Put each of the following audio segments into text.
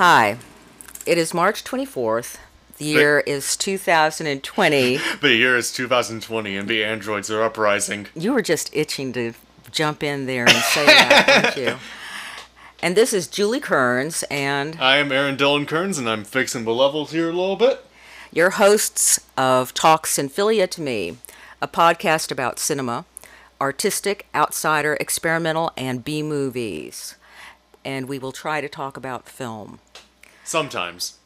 Hi, it is March 24th. The year is 2020. The year is 2020 and the androids are uprising. You were just itching to jump in there and say that, weren't you? And this is Julie Kearns and... I am Aaron Dylan Kearns and I'm fixing the levels here a little bit. Your hosts of Talk Cinephilia to Me, a podcast about cinema, artistic, outsider, experimental, and B-movies. And we will try to talk about film. Sometimes.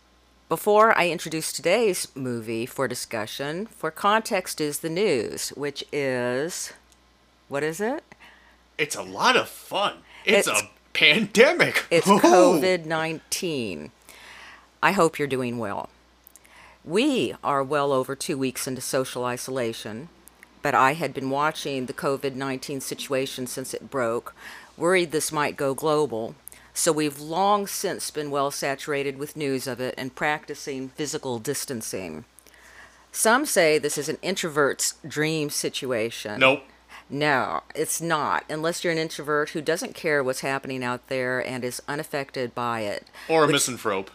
Before I introduce today's movie for discussion, for context is the news, which is... What is it? It's a lot of fun. It's a pandemic. It's COVID-19. I hope you're doing well. We are well over 2 weeks into social isolation, but I had been watching the COVID-19 situation since it broke, worried this might go global, so we've long since been well saturated with news of it and practicing physical distancing. Some say this is an introvert's dream situation. Nope. No, it's not, unless you're an introvert who doesn't care what's happening out there and is unaffected by it. Or a misanthrope.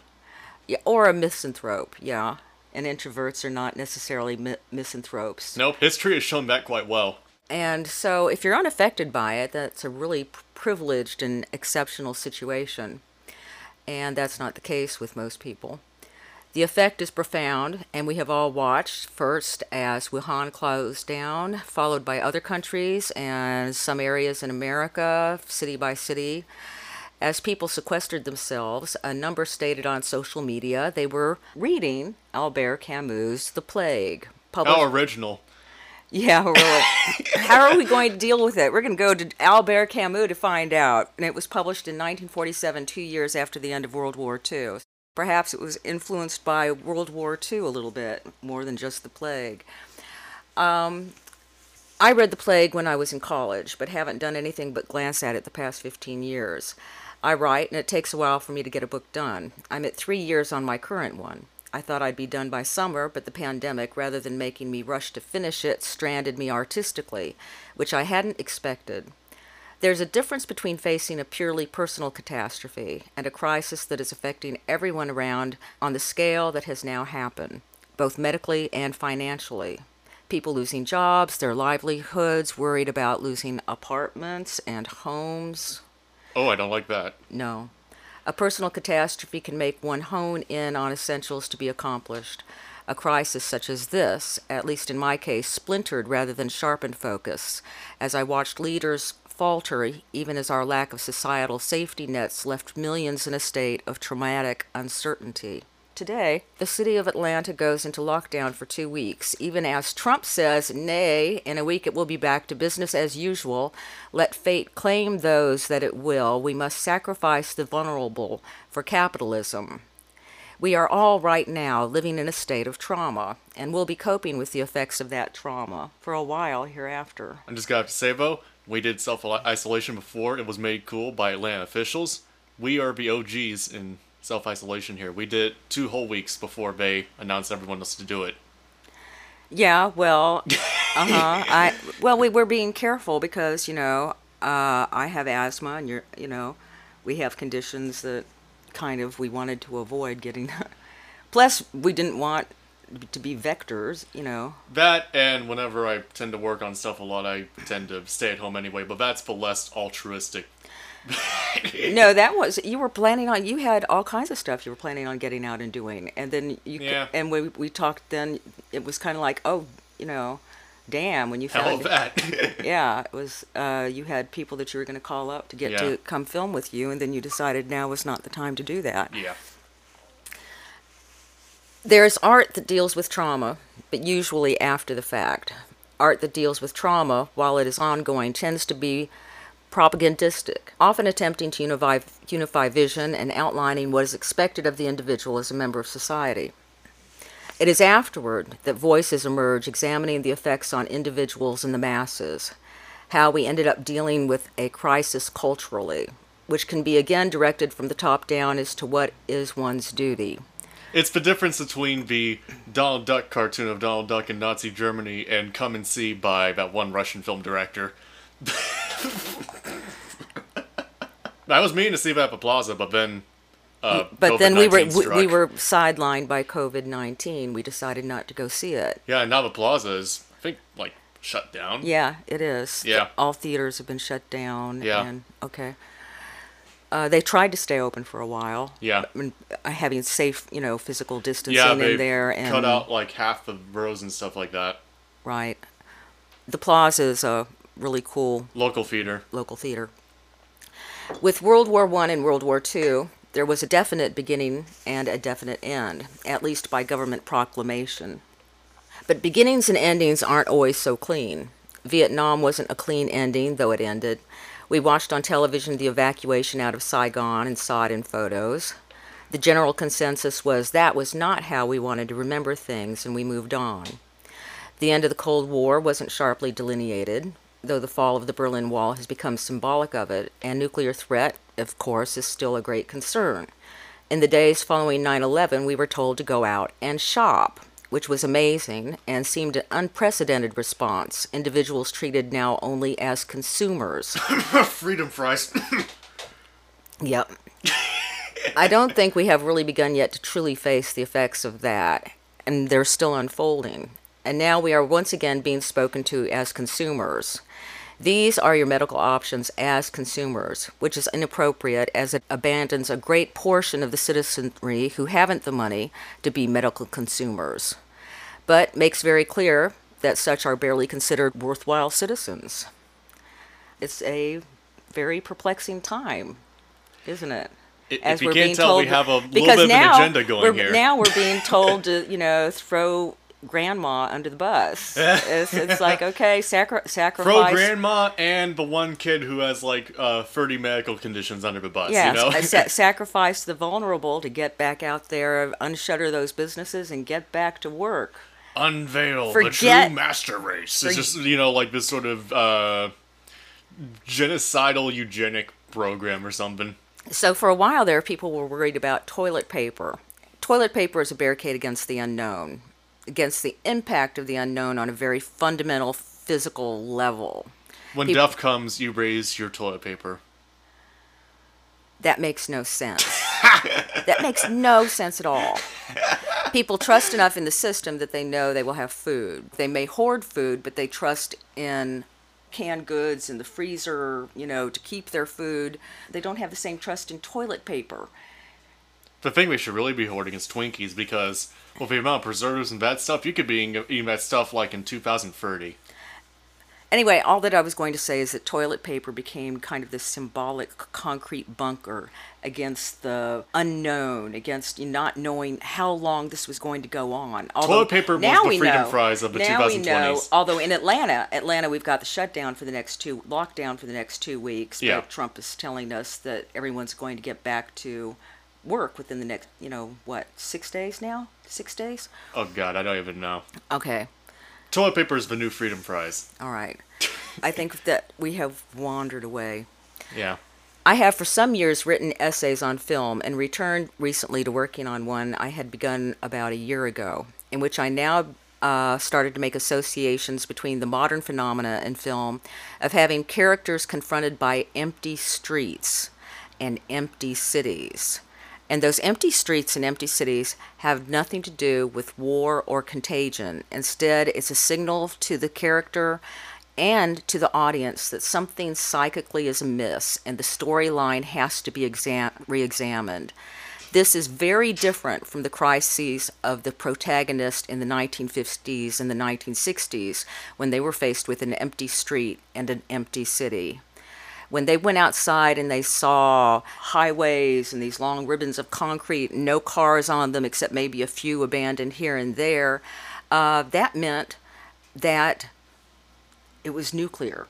Yeah, or a misanthrope, yeah. And introverts are not necessarily misanthropes. Nope, history has shown that quite well. And so if you're unaffected by it, that's a really privileged and exceptional situation. And that's not the case with most people. The effect is profound, and we have all watched, first as Wuhan closed down, followed by other countries and some areas in America, city by city. As people sequestered themselves, a number stated on social media they were reading Albert Camus' The Plague. How original. Yeah, how are we going to deal with it? We're going to go to Albert Camus to find out. And it was published in 1947, 2 years after the end of World War II. Perhaps it was influenced by World War II a little bit, more than just the plague. I read The Plague when I was in college, but haven't done anything but glance at it the past 15 years. I write, and it takes a while for me to get a book done. I'm at 3 years on my current one. I thought I'd be done by summer, but the pandemic, rather than making me rush to finish it, stranded me artistically, which I hadn't expected. There's a difference between facing a purely personal catastrophe and a crisis that is affecting everyone around on the scale that has now happened, both medically and financially. People losing jobs, their livelihoods, worried about losing apartments and homes. Oh, I don't like that. No. A personal catastrophe can make one hone in on essentials to be accomplished. A crisis such as this, at least in my case, splintered rather than sharpened focus, as I watched leaders falter, even as our lack of societal safety nets left millions in a state of traumatic uncertainty. Today, the city of Atlanta goes into lockdown for 2 weeks, even as Trump says, nay, in a week it will be back to business as usual. Let fate claim those that it will. We must sacrifice the vulnerable for capitalism. We are all right now living in a state of trauma, and we'll be coping with the effects of that trauma for a while hereafter. I'm just going to have to say, though, we did self-isolation before it was made cool by Atlanta officials. We are the OGs in self-isolation here. We did 2 whole weeks before they announced everyone else to do it. Yeah, well, we were being careful because, you know, I have asthma and, we have conditions that kind of we wanted to avoid getting. Plus, we didn't want to be vectors, you know. That, and whenever I tend to work on stuff a lot, I tend to stay at home anyway, but that's the less altruistic. No, you were planning on, you had all kinds of stuff you were planning on getting out and doing, and then and when we talked then, it was kind of like, oh, you know, damn, when you found that. Yeah, it was, you had people that you were going to call up to get to come film with you, and then you decided now was not the time to do that. Yeah. There's art that deals with trauma, but usually after the fact. Art that deals with trauma, while it is ongoing, tends to be propagandistic, often attempting to unify vision and outlining what is expected of the individual as a member of society. It is afterward that voices emerge examining the effects on individuals and the masses, how we ended up dealing with a crisis culturally, which can be again directed from the top down as to what is one's duty. It's the difference between the Donald Duck cartoon of Donald Duck in Nazi Germany and Come and See by that one Russian film director. I was meaning to see that at the Plaza, but then But then we were sidelined by COVID-19. We decided not to go see it. Yeah, and now the plaza is, I think, like, shut down. Yeah, it is. Yeah. All theaters have been shut down. Yeah. And, okay. They tried to stay open for a while. Yeah. Having safe, physical distancing in there. Yeah, they cut out, like, half the rows and stuff like that. Right. The plaza is a really cool... Local theater. With World War I and World War II... there was a definite beginning and a definite end, at least by government proclamation. But beginnings and endings aren't always so clean. Vietnam wasn't a clean ending, though it ended. We watched on television the evacuation out of Saigon and saw it in photos. The general consensus was that was not how we wanted to remember things, and we moved on. The end of the Cold War wasn't sharply delineated, though the fall of the Berlin Wall has become symbolic of it, and nuclear threat, of course, is still a great concern. In the days following 9/11, we were told to go out and shop, which was amazing and seemed an unprecedented response. Individuals treated now only as consumers. Freedom fries. Yep. I don't think we have really begun yet to truly face the effects of that, and they're still unfolding. And now we are once again being spoken to as consumers. These are your medical options as consumers, which is inappropriate as it abandons a great portion of the citizenry who haven't the money to be medical consumers, but makes very clear that such are barely considered worthwhile citizens. It's a very perplexing time, isn't it? If you can't tell, we have a little bit of an agenda going here. Now we're being told to, throw grandma under the bus. It's like, okay, sacrifice. Throw grandma and the one kid who has like 30 medical conditions under the bus. Yeah, sacrifice the vulnerable to get back out there, unshutter those businesses, and get back to work. Unveil the true master race. It's just like this sort of genocidal eugenic program or something. So for a while there, people were worried about toilet paper. Toilet paper is a barricade against the unknown, against the impact of the unknown on a very fundamental physical level. When death comes, you raise your toilet paper. That makes no sense. That makes no sense at all. People trust enough in the system that they know they will have food. They may hoard food, but they trust in canned goods in the freezer, to keep their food. They don't have the same trust in toilet paper. The thing we should really be hoarding is Twinkies, because with the amount of preservatives and that stuff, you could be eating that stuff like in 2030. Anyway, all that I was going to say is that toilet paper became kind of this symbolic concrete bunker against the unknown, against not knowing how long this was going to go on. Although, toilet paper was the freedom fries of the 2020s. We know, although in Atlanta, we've got the lockdown for the next 2 weeks. Yeah. But Trump is telling us that everyone's going to get back to work within the next 6 days now? 6 days? Oh God, I don't even know. Okay. Toilet paper is the new freedom fries. All right. I think that we have wandered away. Yeah. I have for some years written essays on film and returned recently to working on one I had begun about a year ago, in which I now started to make associations between the modern phenomena in film of having characters confronted by empty streets and empty cities. And those empty streets and empty cities have nothing to do with war or contagion. Instead, it's a signal to the character and to the audience that something psychically is amiss and the storyline has to be re-examined. This is very different from the crises of the protagonist in the 1950s and the 1960s when they were faced with an empty street and an empty city. When they went outside and they saw highways and these long ribbons of concrete, no cars on them except maybe a few abandoned here and there, that meant that it was nuclear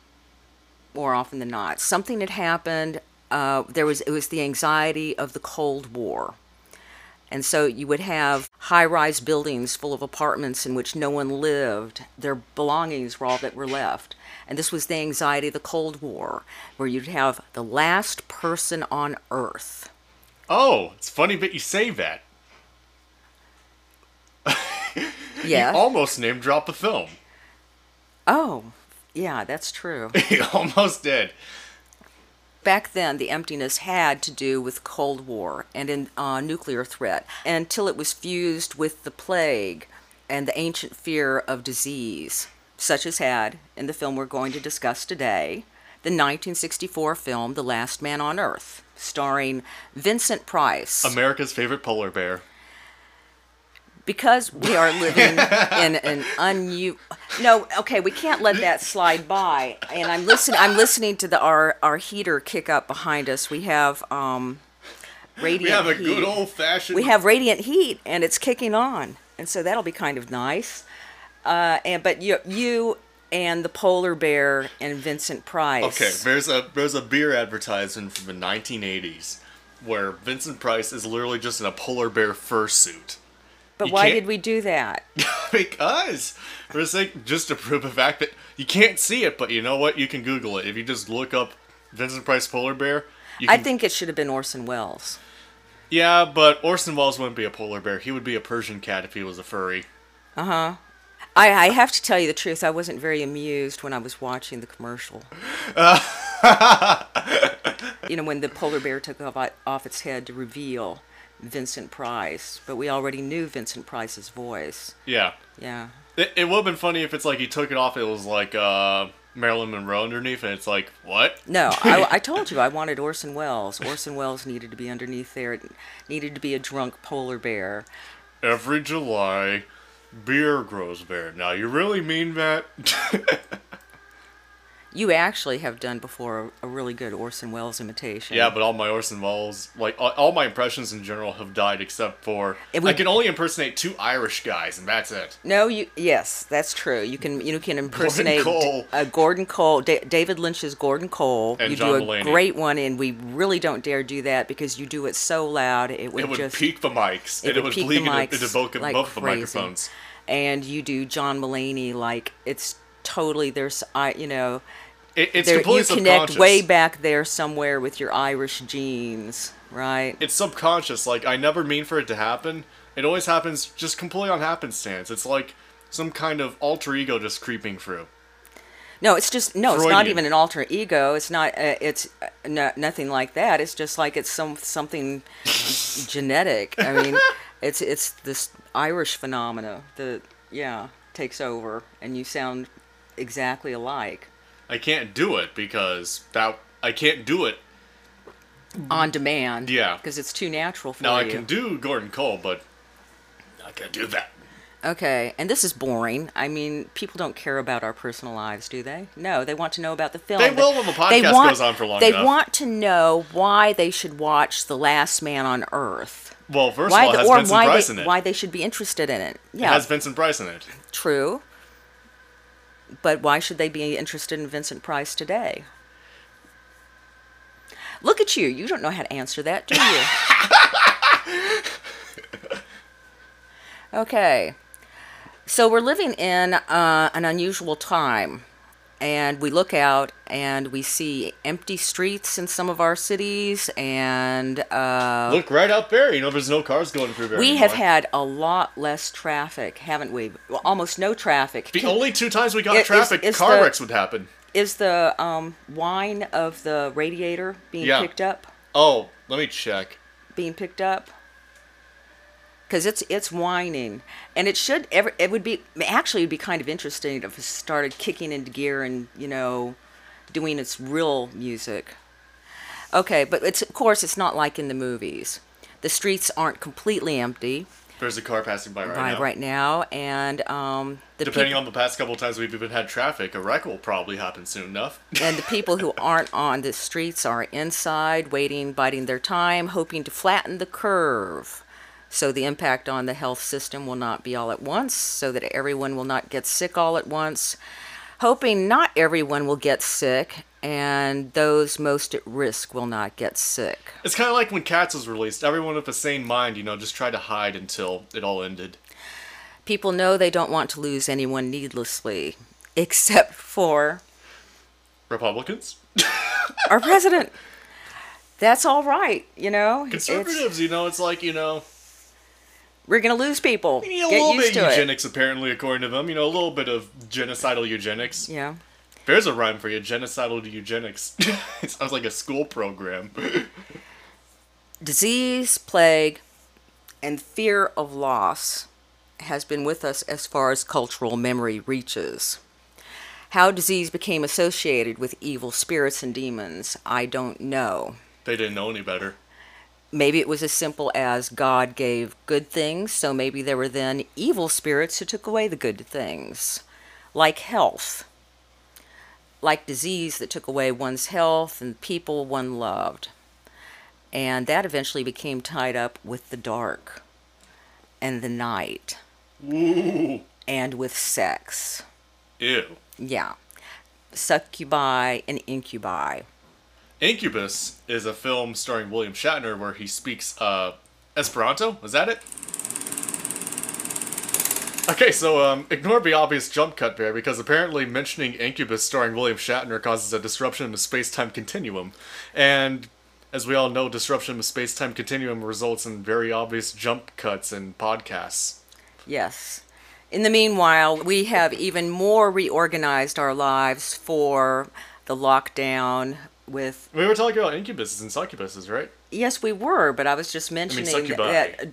more often than not. Something had happened. It was the anxiety of the Cold War. And so you would have high-rise buildings full of apartments in which no one lived. Their belongings were all that were left. And this was the anxiety of the Cold War, where you'd have the last person on Earth. Oh, it's funny that you say that. Yeah. You almost name-dropped the film. Oh, yeah, that's true. You almost did. Back then, the emptiness had to do with Cold War and nuclear threat, until it was fused with the plague and the ancient fear of disease, such as had in the film we're going to discuss today, the 1964 film The Last Man on Earth, starring Vincent Price. America's favorite polar bear. Because we are living in an No, okay, we can't let that slide by. And I'm listening to our heater kick up behind us. We have radiant heat. We have a good old-fashioned... We have radiant heat, and it's kicking on. And so that'll be kind of nice. But you and the polar bear and Vincent Price. Okay, there's a beer advertisement from the 1980s where Vincent Price is literally just in a polar bear fursuit. But why did we do that? Because we're saying, just to prove the fact that you can't see it, but you know what? You can Google it. If you just look up Vincent Price polar bear, I think it should have been Orson Welles. Yeah, but Orson Welles wouldn't be a polar bear. He would be a Persian cat if he was a furry. Uh-huh. I have to tell you the truth. I wasn't very amused when I was watching the commercial. When the polar bear took off its head to reveal Vincent Price, but we already knew Vincent Price's voice. Yeah. It would have been funny if it's like he took it off. It was like Marilyn Monroe underneath, and it's like, what? No, I told you I wanted Orson Welles. Orson Welles needed to be underneath there. It needed to be a drunk polar bear. Every July, beer grows there. Now, you really mean that? You actually have done before a really good Orson Welles imitation. Yeah, but all my Orson Welles, like all my impressions in general, have died except for I can only impersonate two Irish guys, and that's it. No, yes, that's true. You can impersonate Gordon Cole, David Lynch's Gordon Cole, and you John do a Mulaney. Great one, and we really don't dare do that because you do it so loud it would peak the mics. It would bleed into both the microphones. And you do John Mulaney like it's. Totally, it's completely subconscious. You connect way back there somewhere with your Irish genes, right? It's subconscious. Like, I never mean for it to happen. It always happens just completely on happenstance. It's like some kind of alter ego just creeping through. No, it's not even an alter ego. It's not. Nothing like that. It's just like it's something genetic. I mean, it's this Irish phenomena that takes over, and you sound exactly alike. I can't do it because I can't do it on demand. Yeah, because it's too natural for you. Now I can do Gordon Cole, but I can't do that. Okay, and this is boring. I mean, people don't care about our personal lives, do they? No, they want to know about the film. They will when the podcast goes on for long enough. They want to know why they should watch The Last Man on Earth. Well, first of all, it has Vincent Price in it. Why they should be interested in it. Yeah. It has Vincent Price in it. True. But why should they be interested in Vincent Price today? Look at you. You don't know how to answer that, do you? Okay. So we're living in an unusual time, and we look out and we see empty streets in some of our cities, and look right out there. There's no cars going through there anymore. We have had a lot less traffic, haven't we? Well, almost no traffic. The only two times we got traffic, car wrecks would happen. Is the wine of the radiator being picked up? Oh, let me check. Being picked up. Because it's whining, and it should. It would be kind of interesting if it started kicking into gear and doing its real music. Okay, but of course it's not like in the movies. The streets aren't completely empty. There's a car passing by right now, and depending on the past couple of times we've even had traffic, a wreck will probably happen soon enough. And the people who aren't on the streets are inside, waiting, biding their time, hoping to flatten the curve. So the impact on the health system will not be all at once, so that everyone will not get sick all at once, hoping not everyone will get sick, and those most at risk will not get sick. It's kind of like when Cats was released. Everyone with a sane mind, just tried to hide until it all ended. People know they don't want to lose anyone needlessly, except for... Republicans? Our president. That's all right, Conservatives, it's like, we're going to lose people. Get used to it. A little bit of eugenics, apparently, according to them. A little bit of genocidal eugenics. Yeah. There's a rhyme for you, genocidal eugenics. It sounds like a school program. Disease, plague, and fear of loss has been with us as far as cultural memory reaches. How disease became associated with evil spirits and demons, I don't know. They didn't know any better. Maybe it was as simple as God gave good things, so maybe there were then evil spirits who took away the good things, like health, like disease that took away one's health and people one loved. And that eventually became tied up with the dark and the night. Ooh. And with sex. Ew. Yeah. Succubi and incubi. Incubus is a film starring William Shatner where he speaks Esperanto. Is that it? Okay, so ignore the obvious jump cut there, because apparently mentioning Incubus starring William Shatner causes a disruption in the space-time continuum. And as we all know, disruption in the space-time continuum results in very obvious jump cuts in podcasts. Yes. In the meanwhile, we have even more reorganized our lives for the lockdown with... We were talking about incubuses and succubuses, right? Yes, we were, but I was just mentioning that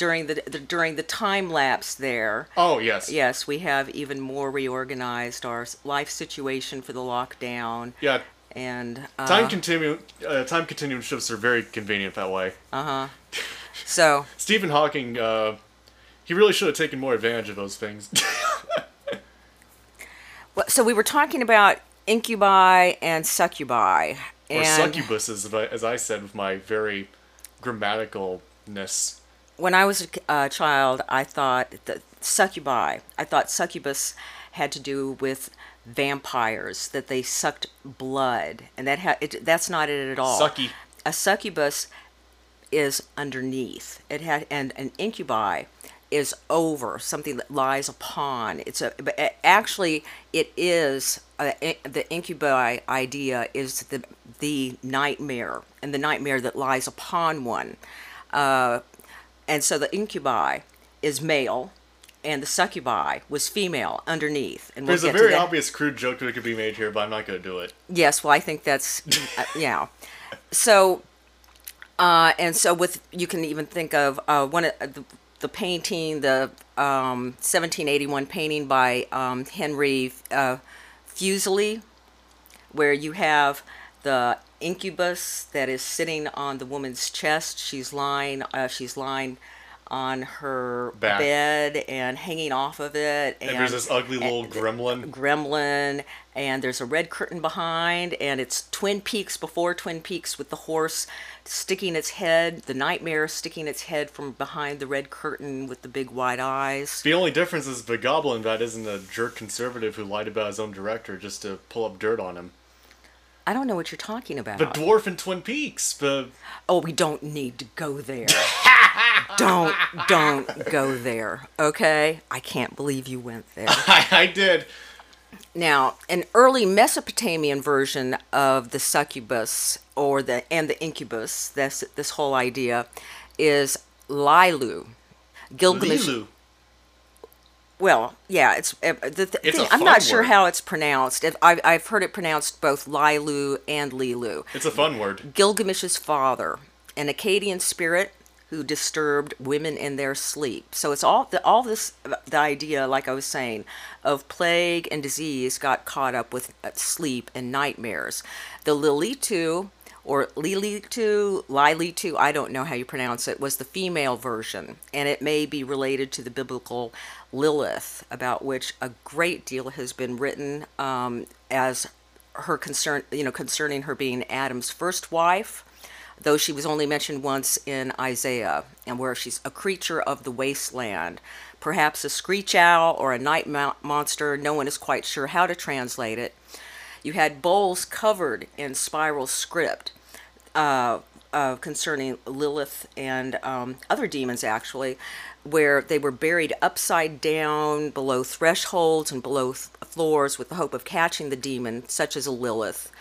during the time lapse there. Oh, yes. Yes, we have even more reorganized our life situation for the lockdown. Yeah. And time continuum shifts are very convenient that way. Uh-huh. So Stephen Hawking, he really should have taken more advantage of those things. Well, so we were talking about incubi and succubi, or succubuses, as I said, with my very grammaticalness. When I was a child, I thought that succubus had to do with vampires, that they sucked blood, and that's not it at all. Sucky. A succubus is underneath. And an incubi is over, something that lies upon. The incubi idea is the nightmare, and the nightmare that lies upon one. And so the incubi is male, and the succubi was female underneath. And there's a very obvious crude joke that could be made here, but I'm not going to do it. Yes, well, I think that's yeah. So, you can even think of one of the painting, the 1781 painting by Henry Fuseli, where you have the incubus that is sitting on the woman's chest. She's lying on her bed and hanging off of it. And there's this ugly little gremlin. And there's a red curtain behind, and it's Twin Peaks before Twin Peaks, with the horse sticking its head, the nightmare sticking its head from behind the red curtain with the big wide eyes. The only difference is the goblin that isn't a jerk conservative who lied about his own director just to pull up dirt on him. I don't know what you're talking about. The dwarf in Twin Peaks. Oh, we don't need to go there. Don't go there, okay? I can't believe you went there. I did. Now, an early Mesopotamian version of the succubus and the incubus, this whole idea, is Lilu. Gilgamesh. Lilu. Well, yeah, I'm not sure how it's pronounced. I've heard it pronounced both Lilu and Lilu. It's a fun word. Gilgamesh's father, an Akkadian spirit who disturbed women in their sleep. So it's the idea, like I was saying, of plague and disease got caught up with sleep and nightmares. The Lilitu, or Lilitu, I don't know how you pronounce it, was the female version, and it may be related to the biblical Lilith, about which a great deal has been written as her concerning her being Adam's first wife, though she was only mentioned once in Isaiah, and where she's a creature of the wasteland, perhaps a screech owl or a night monster. No one is quite sure how to translate it. You had bowls covered in spiral script concerning Lilith and other demons, actually, where they were buried upside down below thresholds and below floors with the hope of catching the demon, such as a Lilith.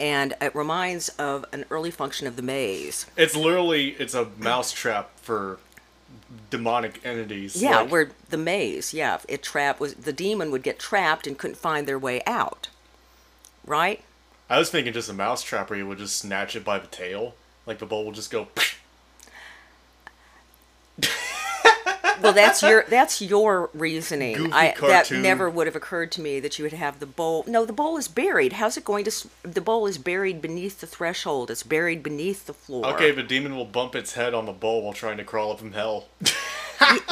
And it reminds of an early function of the maze. It's a mousetrap for demonic entities. Yeah, like, where the maze, the demon would get trapped and couldn't find their way out. right? I was thinking just a mousetrap where you would just snatch it by the tail. Like the bull will just go... Well, that's your reasoning. Goofy cartoon. That never would have occurred to me that you would have the bowl. No, the bowl is buried. How's it going to... The bowl is buried beneath the threshold. It's buried beneath the floor. Okay, the demon will bump its head on the bowl while trying to crawl up from hell.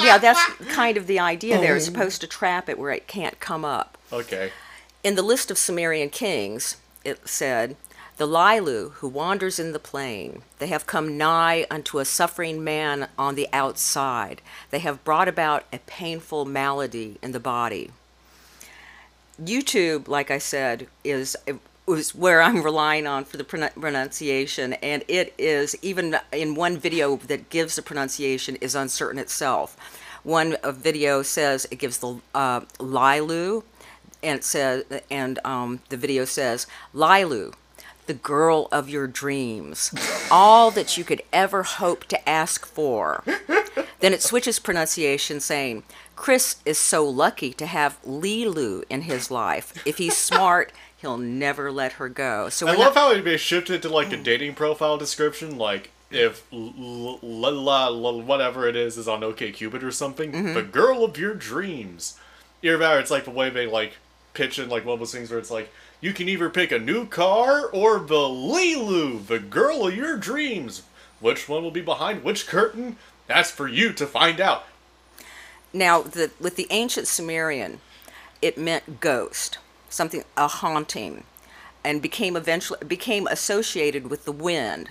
Yeah, that's kind of the idea there. It's supposed to trap it where it can't come up. Okay. In the list of Sumerian kings, it said... The Lilu, who wanders in the plain, they have come nigh unto a suffering man on the outside. They have brought about a painful malady in the body. YouTube, like I said, is where I'm relying on for the pronunciation, and it is, even in one video that gives the pronunciation, is uncertain itself. One video says it gives the Lilu, and it says, and the video says Lilu, the girl of your dreams, all that you could ever hope to ask for. Then it switches pronunciation, saying, Chris is so lucky to have Lilu in his life. If he's smart, he'll never let her go. So I love how it shifted to like a dating profile description, like if whatever it is on OkCupid or something, the girl of your dreams. It's like the way they like pitch in like one of those things where it's like, you can either pick a new car or the Lilu, the girl of your dreams. Which one will be behind which curtain? That's for you to find out. Now, with the ancient Sumerian, it meant ghost, something, a haunting, and became associated with the wind.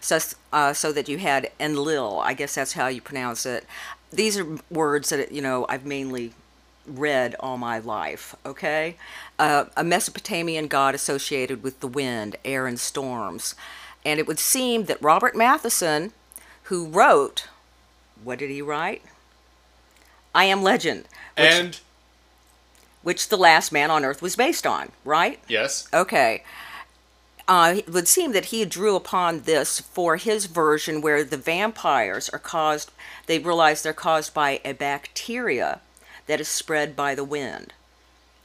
So that you had Enlil, I guess that's how you pronounce it. These are words that, you know, I've mainly read all my life, okay? A Mesopotamian god associated with the wind, air, and storms. And it would seem that Robert Matheson, who wrote, what did he write? I Am Legend. Which The Last Man on Earth was based on, right? Yes. Okay. It would seem that he drew upon this for his version where the vampires are caused, they realize they're caused by a bacteria that is spread by the wind.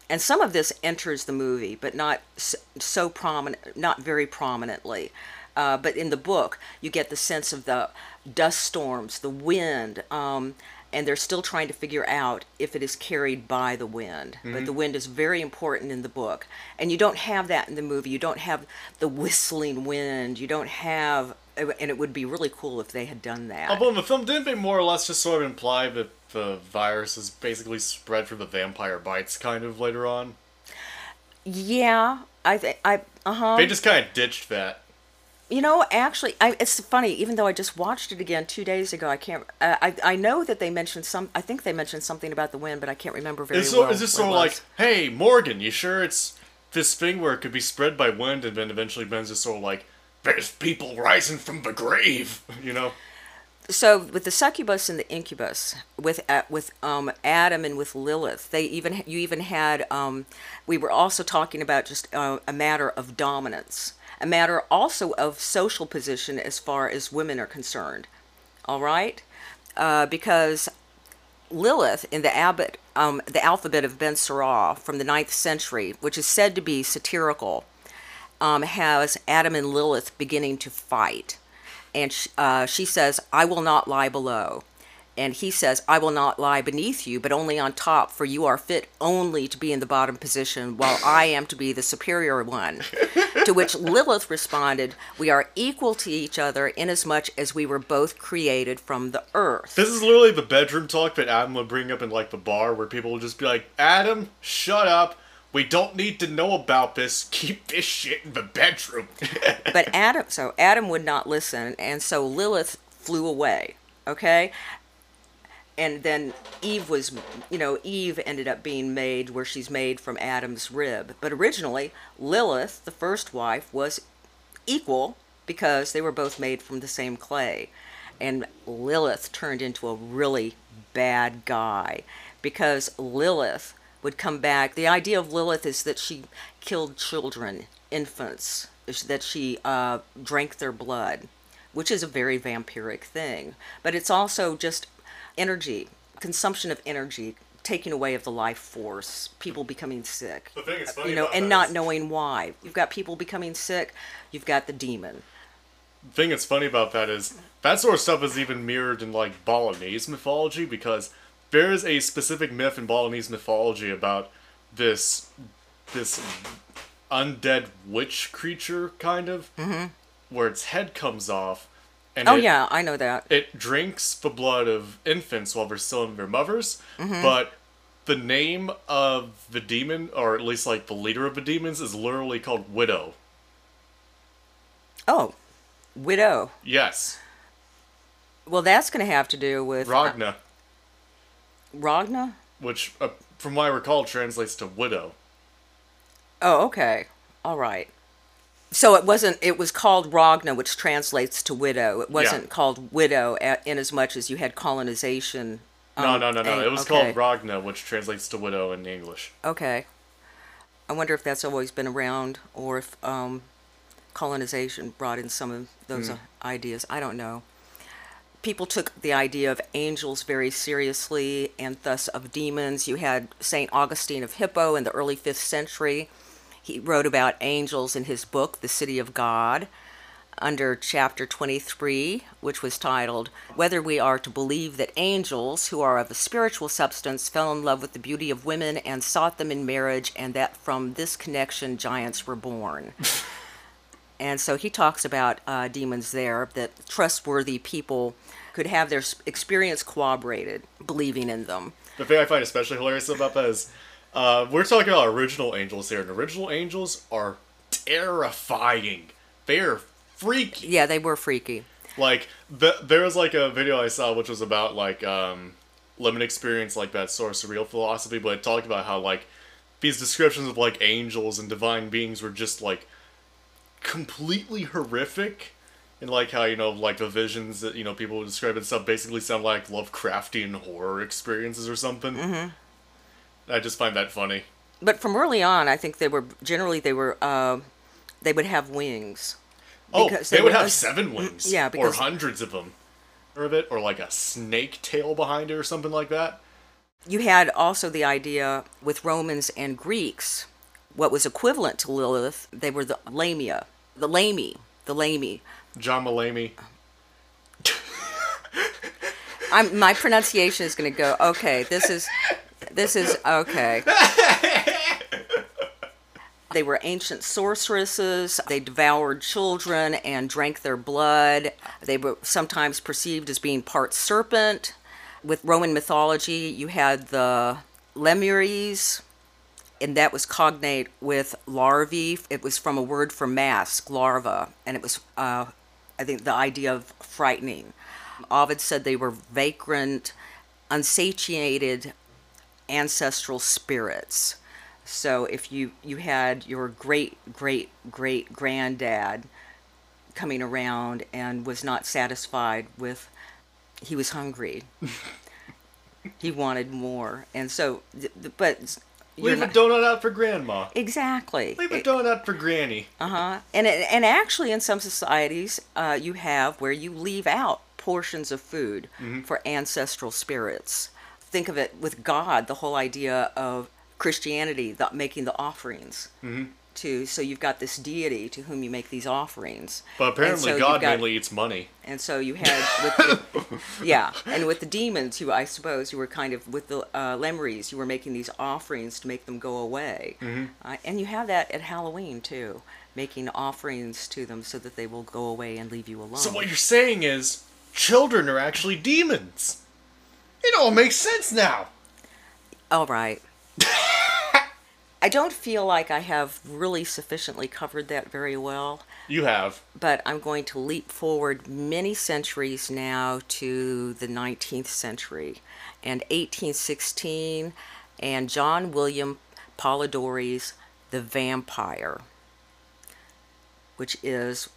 And some of this enters the movie, but not so prominent, not very prominently. But in the book, you get the sense of the dust storms, the wind, and they're still trying to figure out if it is carried by the wind. But the wind is very important in the book. And you don't have that in the movie. You don't have the whistling wind. You don't have, and it would be really cool if they had done that. Although in the film, didn't they more or less just sort of imply that the virus is basically spread from the vampire bites, kind of, later on? Yeah, They just kind of ditched that. You know, actually, it's funny, even though I just watched it again 2 days ago, I can't, I know that they mentioned I think they mentioned something about the wind, but I can't remember well. Is this sort of like, hey, Morgan, you sure it's this thing where it could be spread by wind, and then eventually Ben's just sort of like, there's people rising from the grave, you know? So with the succubus and the incubus, with Adam and with Lilith, you even had. We were also talking about just a matter of dominance, a matter also of social position as far as women are concerned. All right, because Lilith in the alphabet of Ben Sira from the 9th century, which is said to be satirical, has Adam and Lilith beginning to fight. And she says, I will not lie below. And he says, I will not lie beneath you, but only on top, for you are fit only to be in the bottom position, while I am to be the superior one. To which Lilith responded, we are equal to each other inasmuch as we were both created from the earth. This is literally the bedroom talk that Adam would bring up in, like, the bar, where people will just be like, Adam, shut up. We don't need to know about this. Keep this shit in the bedroom. But Adam would not listen, and so Lilith flew away, okay? And then Eve ended up being made where she's made from Adam's rib. But originally, Lilith, the first wife, was equal because they were both made from the same clay. And Lilith turned into a really bad guy because Lilith would come back. The idea of Lilith is that she killed children, infants, that she drank their blood, which is a very vampiric thing. But it's also just energy, consumption of energy, taking away of the life force, people becoming sick, the thing is funny about and that not knowing why. You've got people becoming sick, you've got the demon. The thing that's funny about that is that sort of stuff is even mirrored in like Balinese mythology, because there is a specific myth in Balinese mythology about this undead witch creature, kind of, where its head comes off. And yeah, I know that. It drinks the blood of infants while they're still in their mothers, but the name of the demon, or at least like the leader of the demons, is literally called Widow. Oh, Widow. Yes. Well, that's going to have to do with... Ragna. Ragna? Which, from what I recall, translates to widow. Oh, okay. All right. So it wasn't, it was called Ragna, which translates to widow. It wasn't called widow in as much as you had colonization. No. It was called Ragna, which translates to widow in English. Okay. I wonder if that's always been around, or if colonization brought in some of those ideas. I don't know. People took the idea of angels very seriously, and thus of demons. You had St. Augustine of Hippo in the early 5th century. He wrote about angels in his book, The City of God, under chapter 23, which was titled, Whether We Are to Believe That Angels, Who Are of a Spiritual Substance, Fell in Love with the Beauty of Women and Sought Them in Marriage, and That From This Connection Giants Were Born. And so he talks about demons there, that trustworthy people could have their experience corroborated, believing in them. The thing I find especially hilarious about that is, we're talking about original angels here, and original angels are terrifying. They are freaky. Yeah, they were freaky. Like, there was, like, a video I saw which was about, like, limit experience, like, that sort of surreal philosophy, but it talked about how, like, these descriptions of, like, angels and divine beings were just, like, completely horrific, and, like, how, you know, like, the visions that, you know, people would describe and stuff basically sound like Lovecraftian horror experiences or something. Mm-hmm. I just find that funny. But from early on, I think they would have wings. Oh, they would have 7 wings. Yeah, because... Or hundreds of them. Or like a snake tail behind it or something like that. You had also the idea with Romans and Greeks, what was equivalent to Lilith, they were the Lamia. The Lamy. Jama Lamy. My pronunciation is going to go, okay, this is okay. They were ancient sorceresses. They devoured children and drank their blood. They were sometimes perceived as being part serpent. With Roman mythology, you had the lemures, and that was cognate with larvae. It was from a word for mask, larva, and it was, I think, the idea of frightening. Ovid said they were vagrant, unsatiated ancestral spirits. So if you had your great granddad coming around and was not satisfied with, he was hungry. He wanted more. And so, but leave a donut out for grandma. Exactly. Leave a donut for granny. And actually, in some societies, you have where you leave out portions of food for ancestral spirits. Think of it with God, the whole idea of Christianity, making the offerings to. So you've got this deity to whom you make these offerings. But apparently, so God mainly eats money. And so you had, and with the demons, who I suppose you were kind of with the lemures, you were making these offerings to make them go away. And you have that at Halloween too, making offerings to them so that they will go away and leave you alone. So what you're saying is, children are actually demons. It all makes sense now. All right. I don't feel like I have really sufficiently covered that very well. You have. But I'm going to leap forward many centuries now to the 19th century and 1816 and John William Polidori's The Vampire, which is,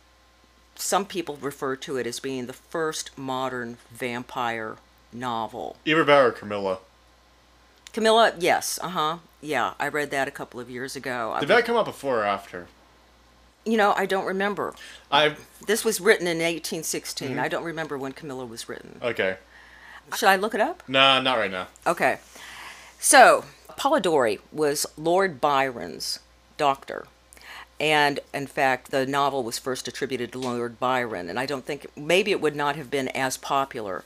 some people refer to it as being the first modern vampire novel. Either that or Camilla. Camilla, yes, yeah, I read that a couple of years ago. Did that come out before or after? You know, I don't remember. This was written in 1816. I don't remember when Camilla was written. Okay. Should I look it up? No, not right now. Okay. So Polidori was Lord Byron's doctor. And in fact, the novel was first attributed to Lord Byron. And I don't think, maybe it would not have been as popular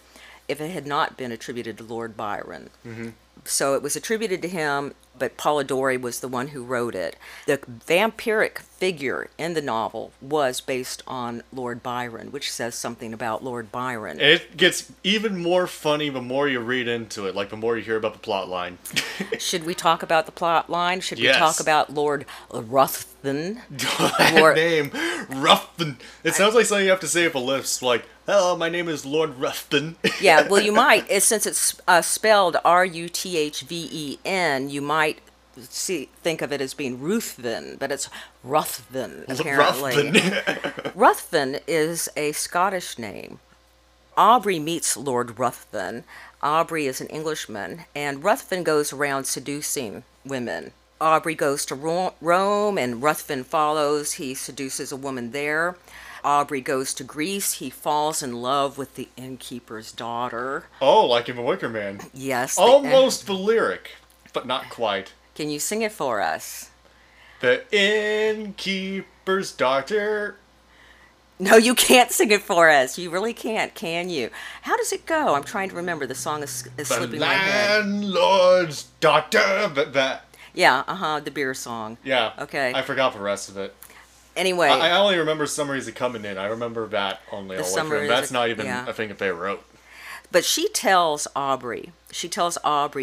if it had not been attributed to Lord Byron. Mm-hmm. So it was attributed to him, but Polidori was the one who wrote it. The vampiric figure in the novel was based on Lord Byron, which says something about Lord Byron. It gets even more funny the more you read into it, like the more you hear about the plot line. Should we talk about the plot line? Should we talk about Lord Ruthven? That name, Ruthven. It sounds like something you have to say with a lisp, like, hello, my name is Lord Ruthven. Yeah, well, you might, since it's spelled Ruthven, you might think of it as being Ruthven, but it's Ruthven, apparently. Ruthven. Ruthven is a Scottish name. Aubrey meets Lord Ruthven. Aubrey is an Englishman, and Ruthven goes around seducing women. Aubrey goes to Rome, and Ruthven follows. He seduces a woman there. Aubrey goes to Greece. He falls in love with the innkeeper's daughter. Oh, like in The Wicker Man. Yes. Almost the lyric, but not quite. Can you sing it for us? The innkeeper's daughter. No, you can't sing it for us. You really can't, can you? How does it go? I'm trying to remember. The song is slipping my head. The landlord's daughter. Yeah, the beer song. Yeah. Okay. I forgot the rest of it. Anyway. I only remember Summaries of Coming In. I remember that only. That's not even a thing that they wrote. But she tells Aubrey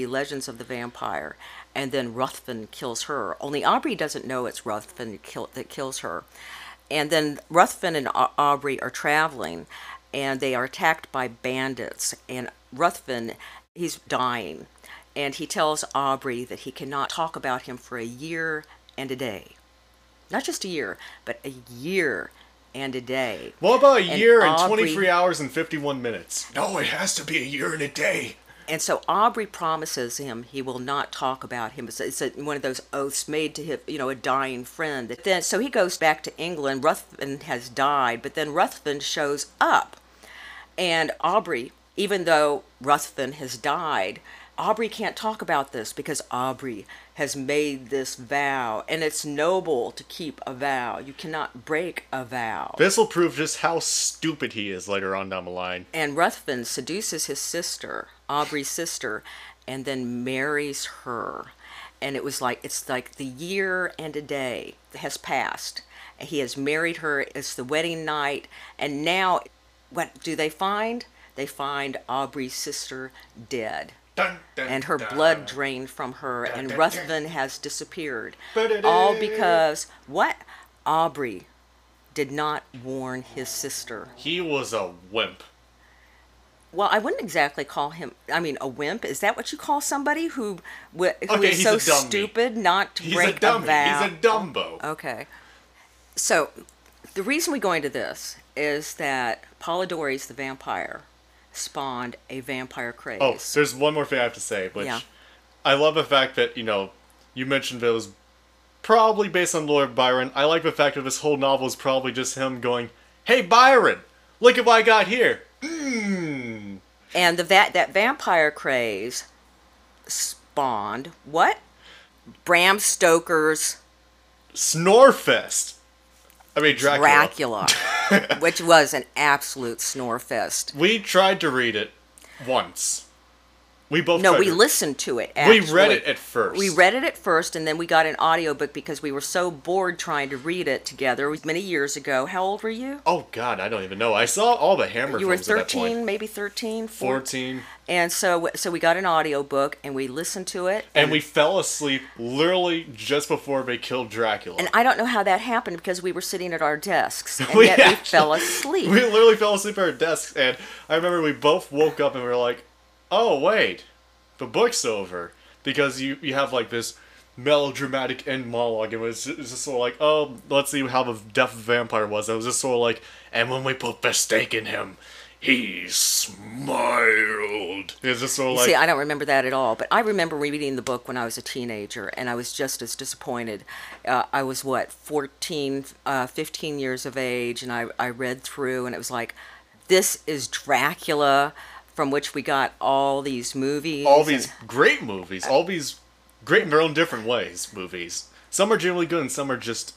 Legends of the Vampire, and then Ruthven kills her. Only Aubrey doesn't know it's Ruthven that kills her. And then Ruthven and Aubrey are traveling, and they are attacked by bandits. And Ruthven, he's dying. And he tells Aubrey that he cannot talk about him for a year and a day. Not just a year, but a year and a day. What about a year and 23 hours and 51 minutes? No, it has to be a year and a day. And so Aubrey promises him he will not talk about him. It's one of those oaths made to him, a dying friend. So he goes back to England. Ruthven has died, but then Ruthven shows up. And Aubrey, even though Ruthven has died, Aubrey can't talk about this because Aubrey has made this vow, and it's noble to keep a vow. You cannot break a vow. This will prove just how stupid he is later on down the line. And Ruthven seduces his sister, Aubrey's sister, and then marries her. And it's like the year and a day has passed. He has married her. It's the wedding night. And now what do they find? They find Aubrey's sister dead. Dun, dun, and her blood drained from her, and Ruthven has disappeared. All because, what? Aubrey did not warn his sister. He was a wimp. Well, I wouldn't exactly call him, a wimp. Is that what you call somebody who is so stupid not to break a vow? He's a dumbo. Okay. So, the reason we go into this is that Polidori's the vampire spawned a vampire craze. Oh, there's one more thing I have to say, which I love the fact that, you mentioned that it was probably based on Lord Byron. I like the fact that this whole novel is probably just him going, hey, Byron, look at what I got here. Mm. And that vampire craze spawned what? Bram Stoker's Snorefest. Dracula. Which was an absolute snorefest. We tried to read it once. We listened to it, actually. We read it at first. We read it at first, and then we got an audiobook because we were so bored trying to read it together. It was many years ago. How old were you? Oh, God, I don't even know. I saw all the Hammer films at that point. You were 13, maybe 13? 14. And so we got an audiobook, and we listened to it. And we fell asleep literally just before they killed Dracula. And I don't know how that happened because we were sitting at our desks, and we fell asleep. We literally fell asleep at our desks, and I remember we both woke up and we were like, oh, wait, the book's over. Because you have, this melodramatic end monologue, and it's just sort of like, oh, let's see how the death of the vampire was. It was just sort of like, and when we put the stake in him, he smiled. It's just sort of like... See, I don't remember that at all, but I remember reading the book when I was a teenager, and I was just as disappointed. I was, 14, 15 years of age, and I read through, and it was like, this is Dracula... from which we got all these movies. All these great movies. All these great in their own different ways movies. Some are generally good and some are just...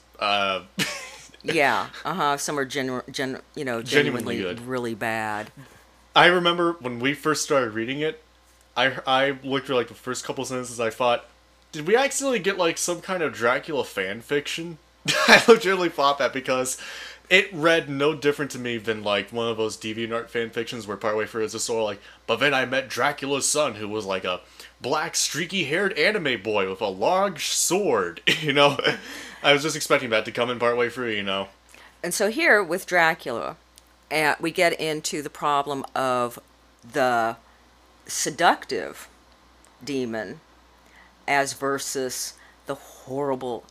yeah, some are genuinely good. Really bad. I remember when we first started reading it, I looked through like the first couple sentences. I thought, did we accidentally get like some kind of Dracula fan fiction? I legitimately thought that because it read no different to me than like one of those DeviantArt fan fictions where partway through it's just sort of like, but then I met Dracula's son, who was like a black streaky-haired anime boy with a large sword. You know, I was just expecting that to come in partway through. You know, and so here with Dracula, we get into the problem of the seductive demon as versus the horrible,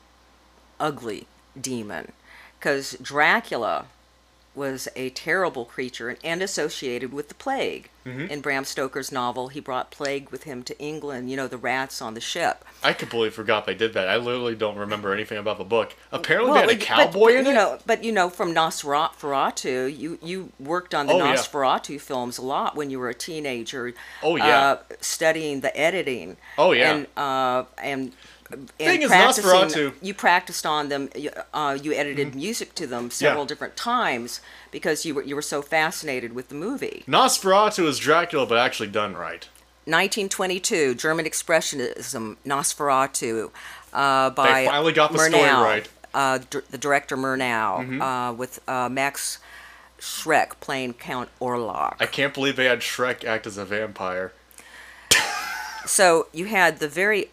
ugly demon, because Dracula was a terrible creature and associated with the plague. Mm-hmm. In Bram Stoker's novel, he brought plague with him to England, you know, the rats on the ship. I completely forgot they did that. I literally don't remember anything about the book. Apparently they had a cowboy in it? But, from Nosferatu, you worked on the Nosferatu films a lot when you were a teenager. Oh, yeah. Studying the editing. Oh, yeah. And Nosferatu, you practiced on them. You edited music to them several different times because you were so fascinated with the movie. Nosferatu is Dracula, but actually done right. 1922, German Expressionism, Nosferatu, by they finally got the Murnau, story right. The director Murnau, with Max Schreck playing Count Orlok. I can't believe they had Schreck act as a vampire. So you had the very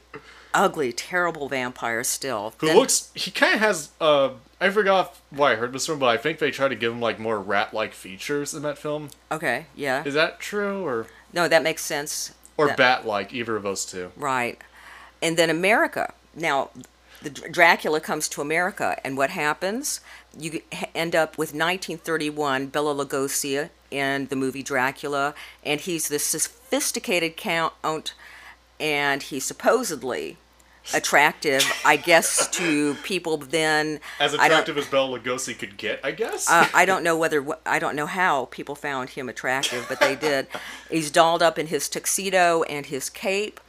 ugly, terrible vampire still. He kind of has, I forgot why I heard this one, but I think they try to give him, like, more rat-like features in that film. Okay, yeah. Is that true, or? No, that makes sense. Or bat-like, either of those two. Right. And then America. Now, the Dracula comes to America, and what happens? You end up with 1931, Bela Lugosi in the movie Dracula, and he's this sophisticated count, and he's supposedly attractive, I guess, to people then. As attractive as Bela Lugosi could get, I guess? I don't know how people found him attractive, but they did. He's dolled up in his tuxedo and his cape.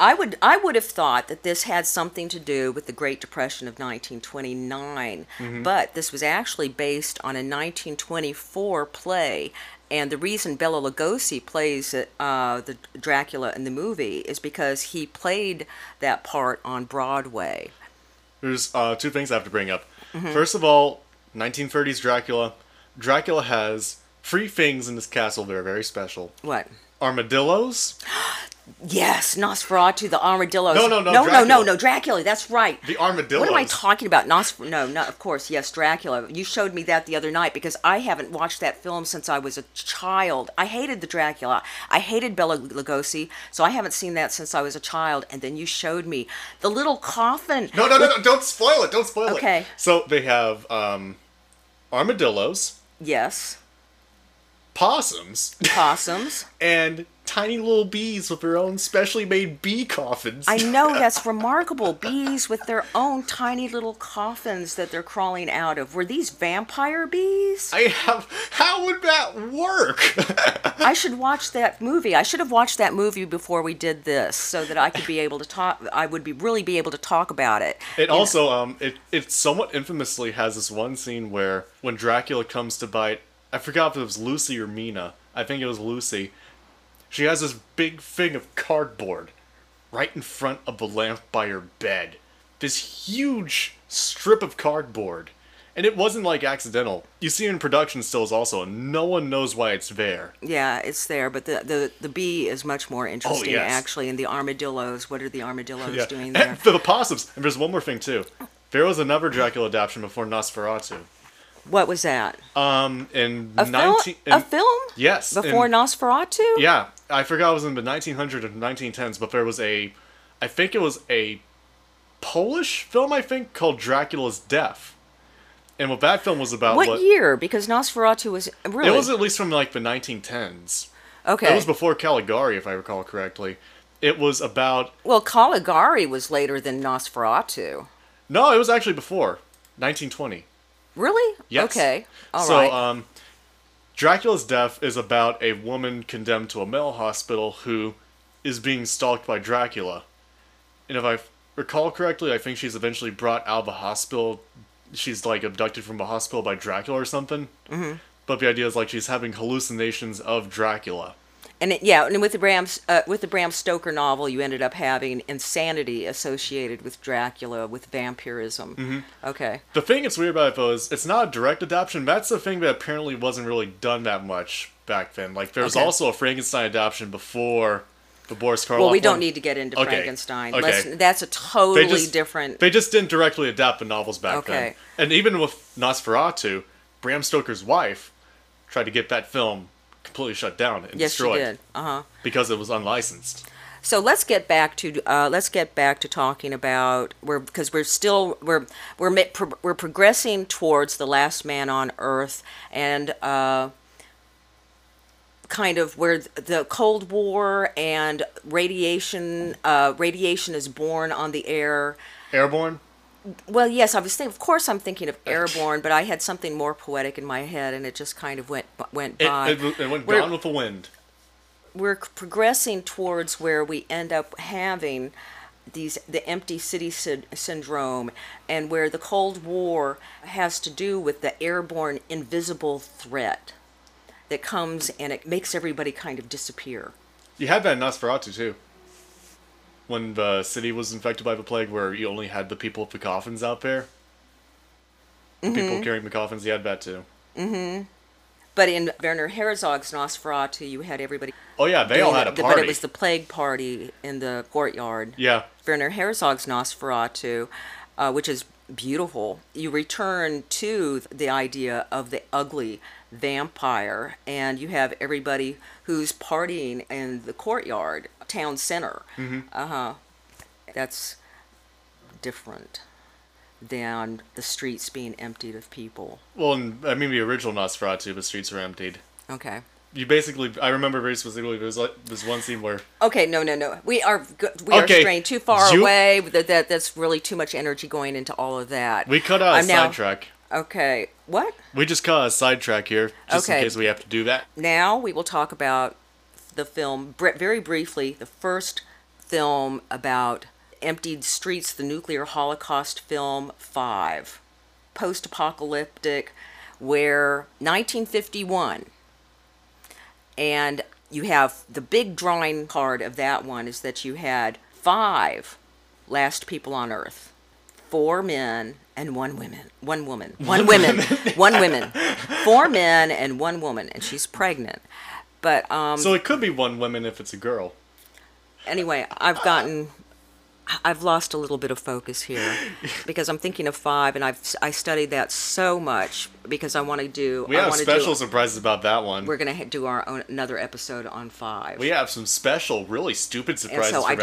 I would have thought that this had something to do with the Great Depression of 1929, but this was actually based on a 1924 play. And the reason Bela Lugosi plays the Dracula in the movie is because he played that part on Broadway. There's two things I have to bring up. Mm-hmm. First of all, 1930s Dracula. Dracula has three things in this castle that are very special. What? Armadillos. Yes, Nosferatu, the armadillos. No, Dracula, that's right. The armadillos. What am I talking about? Of course, yes, Dracula. You showed me that the other night because I haven't watched that film since I was a child. I hated the Dracula. I hated Bela Lugosi, so I haven't seen that since I was a child. And then you showed me the little coffin. No, don't spoil it, Okay. So they have armadillos. Yes. Possums. And tiny little bees with their own specially made bee coffins. I know, that's remarkable. Bees with their own tiny little coffins that they're crawling out of. Were these vampire bees? How would that work? I should watch that movie. I should have watched that movie before we did this so that I could be able to talk. I would be really be able to talk about it. It also, it somewhat infamously has this one scene where when Dracula comes to bite, I forgot if it was Lucy or Mina. I think it was Lucy. She has this big thing of cardboard right in front of the lamp by her bed. This huge strip of cardboard. And it wasn't, like, accidental. You see it in production stills also, and no one knows why it's there. Yeah, it's there, but the bee is much more interesting, actually. And the armadillos, what are the armadillos doing there? And the possums. And there's one more thing, too. There was another Dracula adaptation before Nosferatu. What was that? A film? Yes. Before Nosferatu? Yeah. I forgot it was in the 1900s and 1910s, but there was I think it was a Polish film, called Dracula's Death. And what that film was about... What year? Because Nosferatu was... Really? It was at least from, like, the 1910s. Okay. It was before Caligari, if I recall correctly. It was about... Well, Caligari was later than Nosferatu. No, it was actually before. 1920. Really? Yes. Okay. All right. So, Dracula's Death is about a woman condemned to a mental hospital who is being stalked by Dracula. And if I recall correctly, I think she's eventually brought out of the hospital. She's, like, abducted from a hospital by Dracula or something. Mm-hmm. But the idea is, like, she's having hallucinations of Dracula. And and with the Bram Stoker novel, you ended up having insanity associated with Dracula, with vampirism. Mm-hmm. Okay. The thing that's weird about it, though, is it's not a direct adaptation. That's the thing that apparently wasn't really done that much back then. Like, there was also a Frankenstein adaptation before the Boris Karloff. Well, we don't need to get into Frankenstein. Okay. That's a totally different... They just didn't directly adapt the novels back then. And even with Nosferatu, Bram Stoker's wife tried to get that film completely shut down and destroyed. Yes, she did. Because it was unlicensed. So let's get back to talking about because we're progressing towards The Last Man on Earth and kind of where the Cold War and radiation is born on the air. Airborne? Well, yes, I'm thinking of Airborne, but I had something more poetic in my head, and it just kind of went by. It went down with the wind. We're progressing towards where we end up having the empty city syndrome, and where the Cold War has to do with the airborne invisible threat that comes and it makes everybody kind of disappear. You had that in Nosferatu, too. When the city was infected by the plague, where you only had the people with the coffins out there. The people carrying the coffins, you had that too. But in Werner Herzog's Nosferatu, you had everybody... Oh yeah, they all had a party. But it was the plague party in the courtyard. Yeah. Werner Herzog's Nosferatu, which is beautiful. You return to the idea of the ugly vampire, and you have everybody who's partying in the courtyard, town center. That's different than the streets being emptied of people. Well, and, I mean, the original Nosferatu, the streets were emptied. Okay. You basically, I remember very specifically, there was like this one scene where... Okay, no. We are straying too far away. That's really too much energy going into all of that. We cut out a sidetrack. Okay, what? We just cut out a sidetrack here, just in case we have to do that. Now we will talk about the film, very briefly, the first film about emptied streets, the nuclear holocaust film 5, post-apocalyptic, where 1951, and you have the big drawing card of that one is that you had 5 last people on Earth, 4 men and 4 men and 1 woman, and she's pregnant. But, so it could be 1 woman if it's a girl. Anyway, I've lost a little bit of focus here because I'm thinking of 5, and I studied that so much because I want to do. We have special surprises about that one. We're gonna do our own another episode on 5. We have some special, really stupid surprises. And so I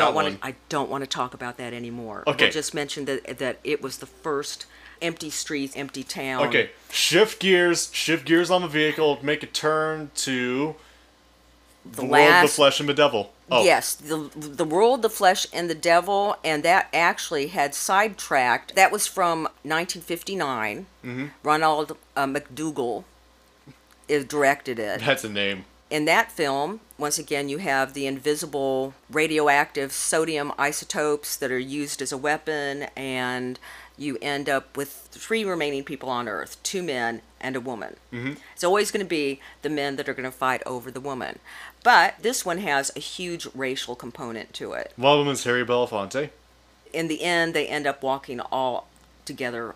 don't want to talk about that anymore. Okay. We'll just mention that it was the first empty streets, empty town. Okay. Shift gears on the vehicle. Make a turn to. The World, the Flesh, and the Devil. Oh. Yes, the World, the Flesh, and the Devil, and that actually had sidetracked. That was from 1959. Ronald McDougall directed it. That's a name. In that film, once again, you have the invisible radioactive sodium isotopes that are used as a weapon, and you end up with 3 remaining people on Earth, 2 men and a woman. It's always going to be the men that are going to fight over the woman. But this one has a huge racial component to it. One of them is Harry Belafonte. In the end, they end up walking all together,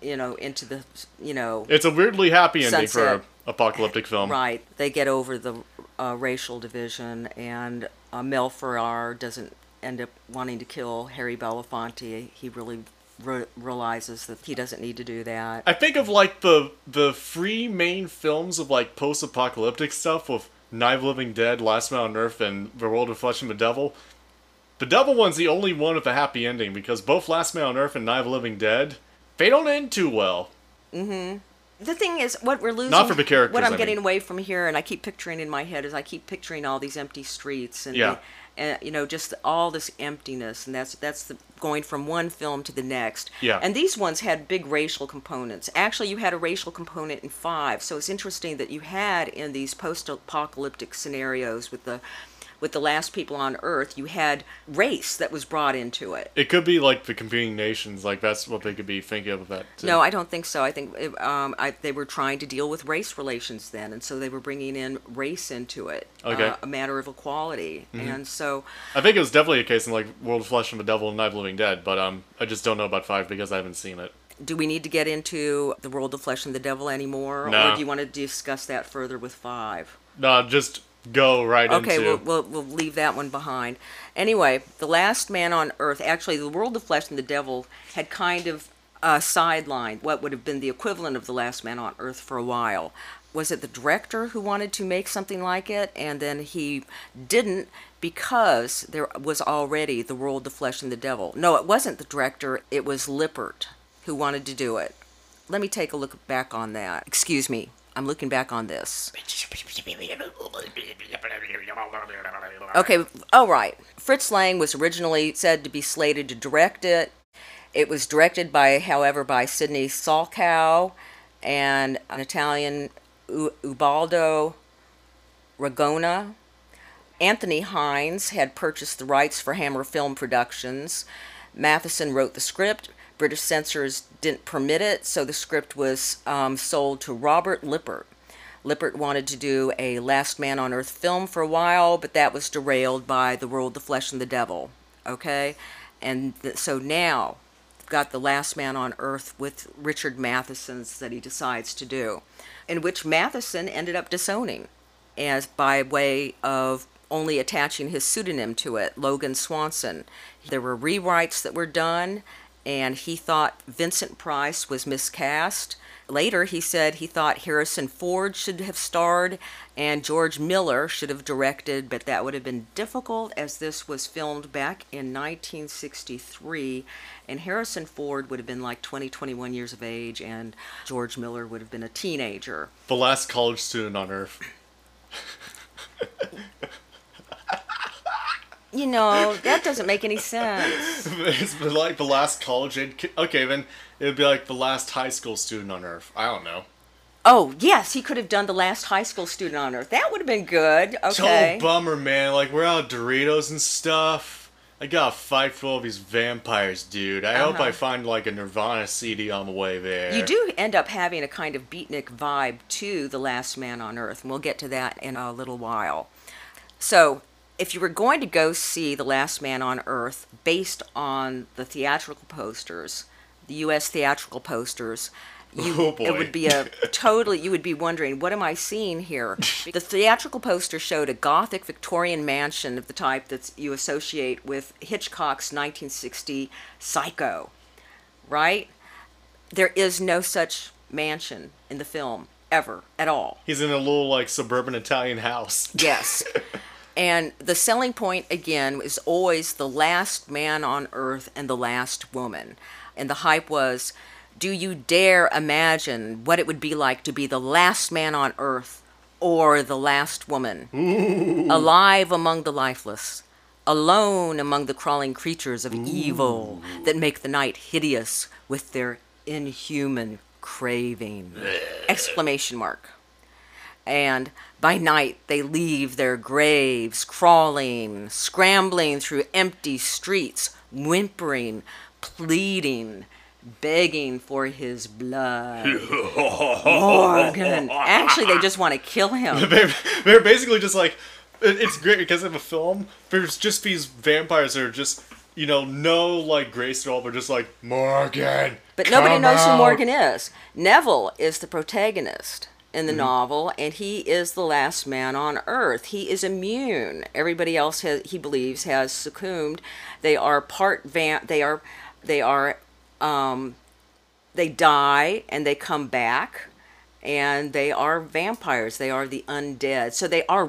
into the, It's a weirdly happy ending for an apocalyptic film. Right. They get over the racial division, and Mel Ferrer doesn't end up wanting to kill Harry Belafonte. He really realizes that he doesn't need to do that. I think of, like, the 3 main films of, like, post-apocalyptic stuff with Night of the Living Dead, Last Man on Earth, and The World of Flesh and the Devil. The Devil one's the only one with a happy ending, because both Last Man on Earth and Night of the Living Dead, they don't end too well. The thing is, what we're losing, not from the characters, what I'm getting away from here, and I keep picturing in my head, is I keep picturing all these empty streets and, you know, just all this emptiness, and that's going from one film to the next. Yeah. And these ones had big racial components. Actually, you had a racial component in 5, so it's interesting that you had in these post-apocalyptic scenarios with the last people on Earth, you had race that was brought into it. It could be like the competing nations, like that's what they could be thinking of that too. No, I don't think so. I think they were trying to deal with race relations then, and so they were bringing in race into it, a matter of equality. Mm-hmm. And so... I think it was definitely a case in like World of Flesh and the Devil and Night of the Living Dead, but I just don't know about 5 because I haven't seen it. Do we need to get into the World of Flesh and the Devil anymore? No. Or do you want to discuss that further with 5? No, just... Go right into. Okay, we'll leave that one behind. Anyway, The Last Man on Earth, actually, The World of Flesh and the Devil had kind of sidelined what would have been the equivalent of The Last Man on Earth for a while. Was it the director who wanted to make something like it, and then he didn't because there was already The World of Flesh and the Devil? No, it wasn't the director. It was Lippert who wanted to do it. Let me take a look back on that. Excuse me. I'm looking back on this. Okay, all right. Fritz Lang was originally said to be slated to direct it. It was directed by, however, by Sidney Salkow and an Italian, Ubaldo Ragona. Anthony Hines had purchased the rights for Hammer Film Productions. Matheson wrote the script. British censors didn't permit it, so the script was sold to Robert Lippert. Lippert wanted to do a Last Man on Earth film for a while, but that was derailed by The World, the Flesh, and the Devil. Okay? And so now we've got The Last Man on Earth with Richard Matheson's that he decides to do, in which Matheson ended up disowning as by way of only attaching his pseudonym to it, Logan Swanson. There were rewrites that were done, and he thought Vincent Price was miscast. Later, he said he thought Harrison Ford should have starred and George Miller should have directed, but that would have been difficult as this was filmed back in 1963, and Harrison Ford would have been like 20, 21 years of age, and George Miller would have been a teenager. The last college student on Earth. You know, that doesn't make any sense. It's like the last college age kid. Okay, then it would be like the last high school student on Earth. I don't know. Oh, yes, he could have done the last high school student on Earth. That would have been good. Okay. Total bummer, man. Like, we're out of Doritos and stuff. I got a fight full of these vampires, dude. I hope I find, like, a Nirvana CD on the way there. You do end up having a kind of beatnik vibe to The Last Man on Earth, and we'll get to that in a little while. So... if you were going to go see The Last Man on Earth based on the theatrical posters, the U.S. theatrical posters, it would be a totally, you would be wondering, what am I seeing here? The theatrical poster showed a Gothic Victorian mansion of the type that you associate with Hitchcock's 1960 Psycho, right? There is no such mansion in the film, ever, at all. He's in a little, like, suburban Italian house. Yes. And the selling point, again, is always the last man on Earth and the last woman. And the hype was, do you dare imagine what it would be like to be the last man on Earth or the last woman? Ooh. Alive among the lifeless, alone among the crawling creatures of evil that make the night hideous with their inhuman craving. Exclamation mark. And by night, they leave their graves, crawling, scrambling through empty streets, whimpering, pleading, begging for his blood. Morgan. Actually, they just want to kill him. They're basically just like, it's great because of a film. There's just these vampires that are just, you know, no, like, grace at all. They're just like, Morgan, but nobody knows who Morgan is. Neville is the protagonist in the novel, and he is the last man on Earth. He is immune. Everybody else he believes has succumbed. They are they die and they come back, and they are vampires. They are the undead. So they are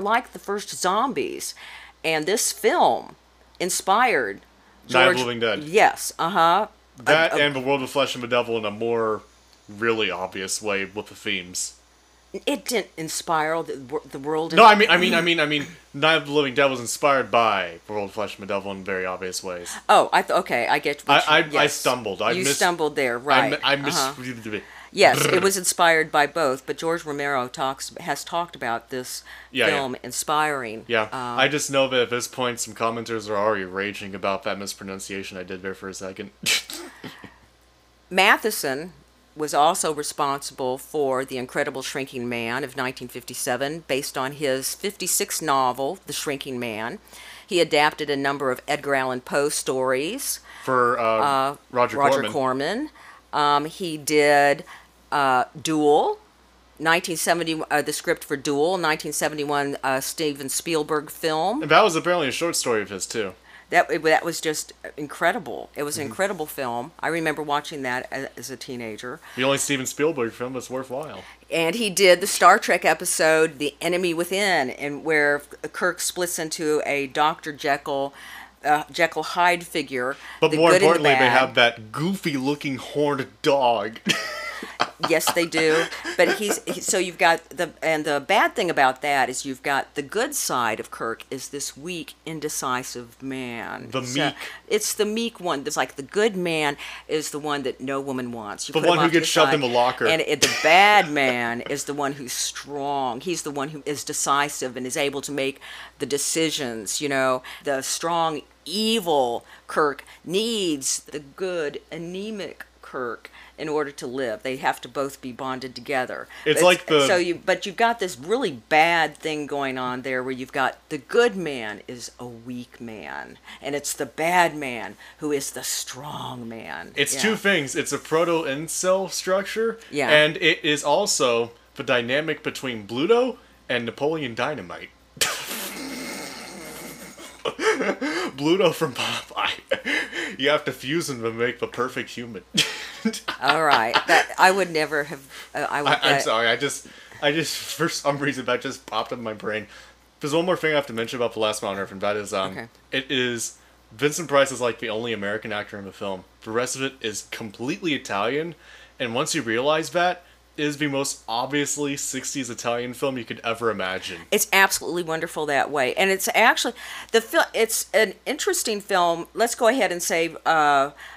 like the first zombies. And this film inspired Night of the Living Dead. Yes, and The World of Flesh and the Devil in a more really obvious way with the themes. It didn't inspire the world. No, I mean, Night of the Living Dead was inspired by World of Flesh and the Devil in very obvious ways. Oh, okay, I get. I stumbled. You stumbled there, right? I misread it. Yes, it was inspired by both, but George Romero has talked about this film inspiring. Yeah, I just know that at this point, some commenters are already raging about that mispronunciation I did there for a second. Matheson was also responsible for The Incredible Shrinking Man of 1957, based on his 56 novel, The Shrinking Man. He adapted a number of Edgar Allan Poe stories. For Roger Corman. He did... Duel, 1970. The script for Duel, 1971. Steven Spielberg film. And that was apparently a short story of his too. That was just incredible. It was an incredible film. I remember watching that as a teenager. The only Steven Spielberg film that's worthwhile. And he did the Star Trek episode, "The Enemy Within," and where Kirk splits into a Dr. Jekyll. Jekyll Hyde figure. But more importantly, they have that goofy-looking horned dog. Yes, they do. But so you've got the bad thing about that is you've got the good side of Kirk is this weak, indecisive man. The meek. It's the meek one. It's like the good man is the one that no woman wants. The one who gets shoved in the locker. And the bad man is the one who's strong. He's the one who is decisive and is able to make the decisions. You know, the strong, evil Kirk needs the good, anemic Kirk. In order to live, they have to both be bonded together. But you've got this really bad thing going on there, where you've got the good man is a weak man, and it's the bad man who is the strong man. It's two things. It's a proto-incel structure, and it is also the dynamic between Bluto and Napoleon Dynamite. Bluto from Popeye. You have to fuse them to make the perfect human. All right, I would never have. I'm sorry. I just for some reason that just popped up in my brain. There's one more thing I have to mention about The Last Man on Earth, and that is It is Vincent Price is like the only American actor in the film. The rest of it is completely Italian, and once you realize that. Is the most obviously 60s Italian film you could ever imagine. It's absolutely wonderful that way. And it's actually, it's an interesting film. Let's go ahead and say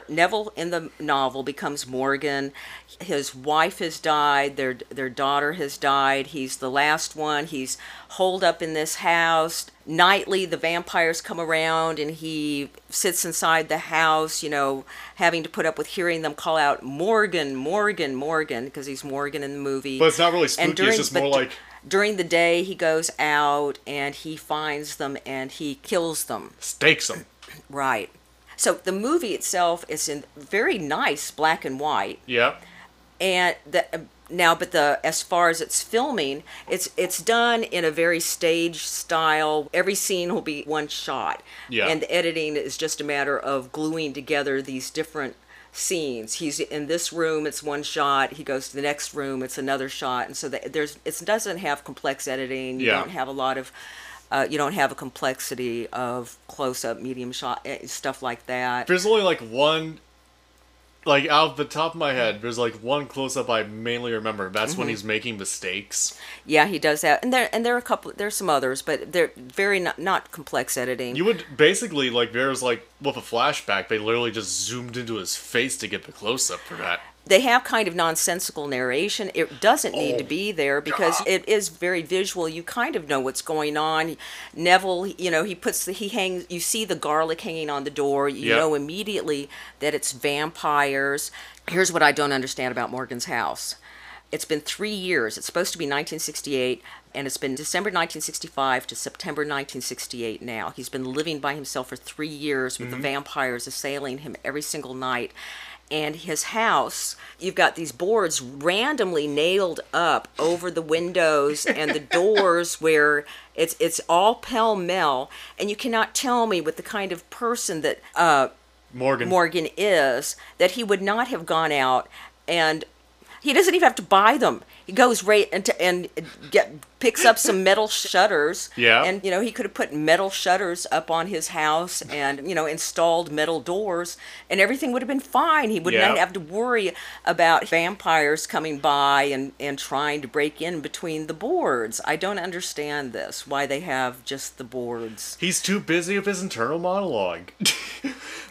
Neville in the novel becomes Morgan. His wife has died. Their daughter has died. He's the last one. He's holed up in this house. Nightly, the vampires come around, and he sits inside the house, you know, having to put up with hearing them call out, Morgan, Morgan, Morgan, because he's Morgan in the movie. But it's not really spooky, it's just more like... During the day, he goes out, and he finds them, and he kills them. Stakes them. Right. So the movie itself is in very nice black and white. Yeah. And as far as its filming, it's done in a very staged style. Every scene will be one shot. Yeah. And the editing is just a matter of gluing together these different scenes. He's in this room, it's one shot. He goes to the next room, it's another shot. And so it doesn't have complex editing. You don't have a lot of, you don't have a complexity of close-up, medium shot, stuff like that. There's only out of the top of my head, there's one close-up I mainly remember. That's when he's making mistakes. Yeah, he does that, and there are a couple. There's some others, but they're very not complex editing. You would basically with a flashback, they literally just zoomed into his face to get the close-up for that. They have kind of nonsensical narration. It doesn't need to be there because it is very visual. You kind of know what's going on. Neville, you know, you see the garlic hanging on the door. You know immediately that it's vampires. Here's what I don't understand about Morgan's house. It's been 3 years. It's supposed to be 1968, and it's been December 1965 to September 1968 now. He's been living by himself for 3 years with the vampires assailing him every single night. And his house, you've got these boards randomly nailed up over the windows and the doors where it's all pell-mell. And you cannot tell me with the kind of person that Morgan is, that he would not have gone out and... He doesn't even have to buy them. He goes right and picks up some metal shutters. Yeah. And, you know, he could have put metal shutters up on his house and, you know, installed metal doors, and everything would have been fine. He would not have to worry about vampires coming by and trying to break in between the boards. I don't understand this, why they have just the boards. He's too busy with his internal monologue.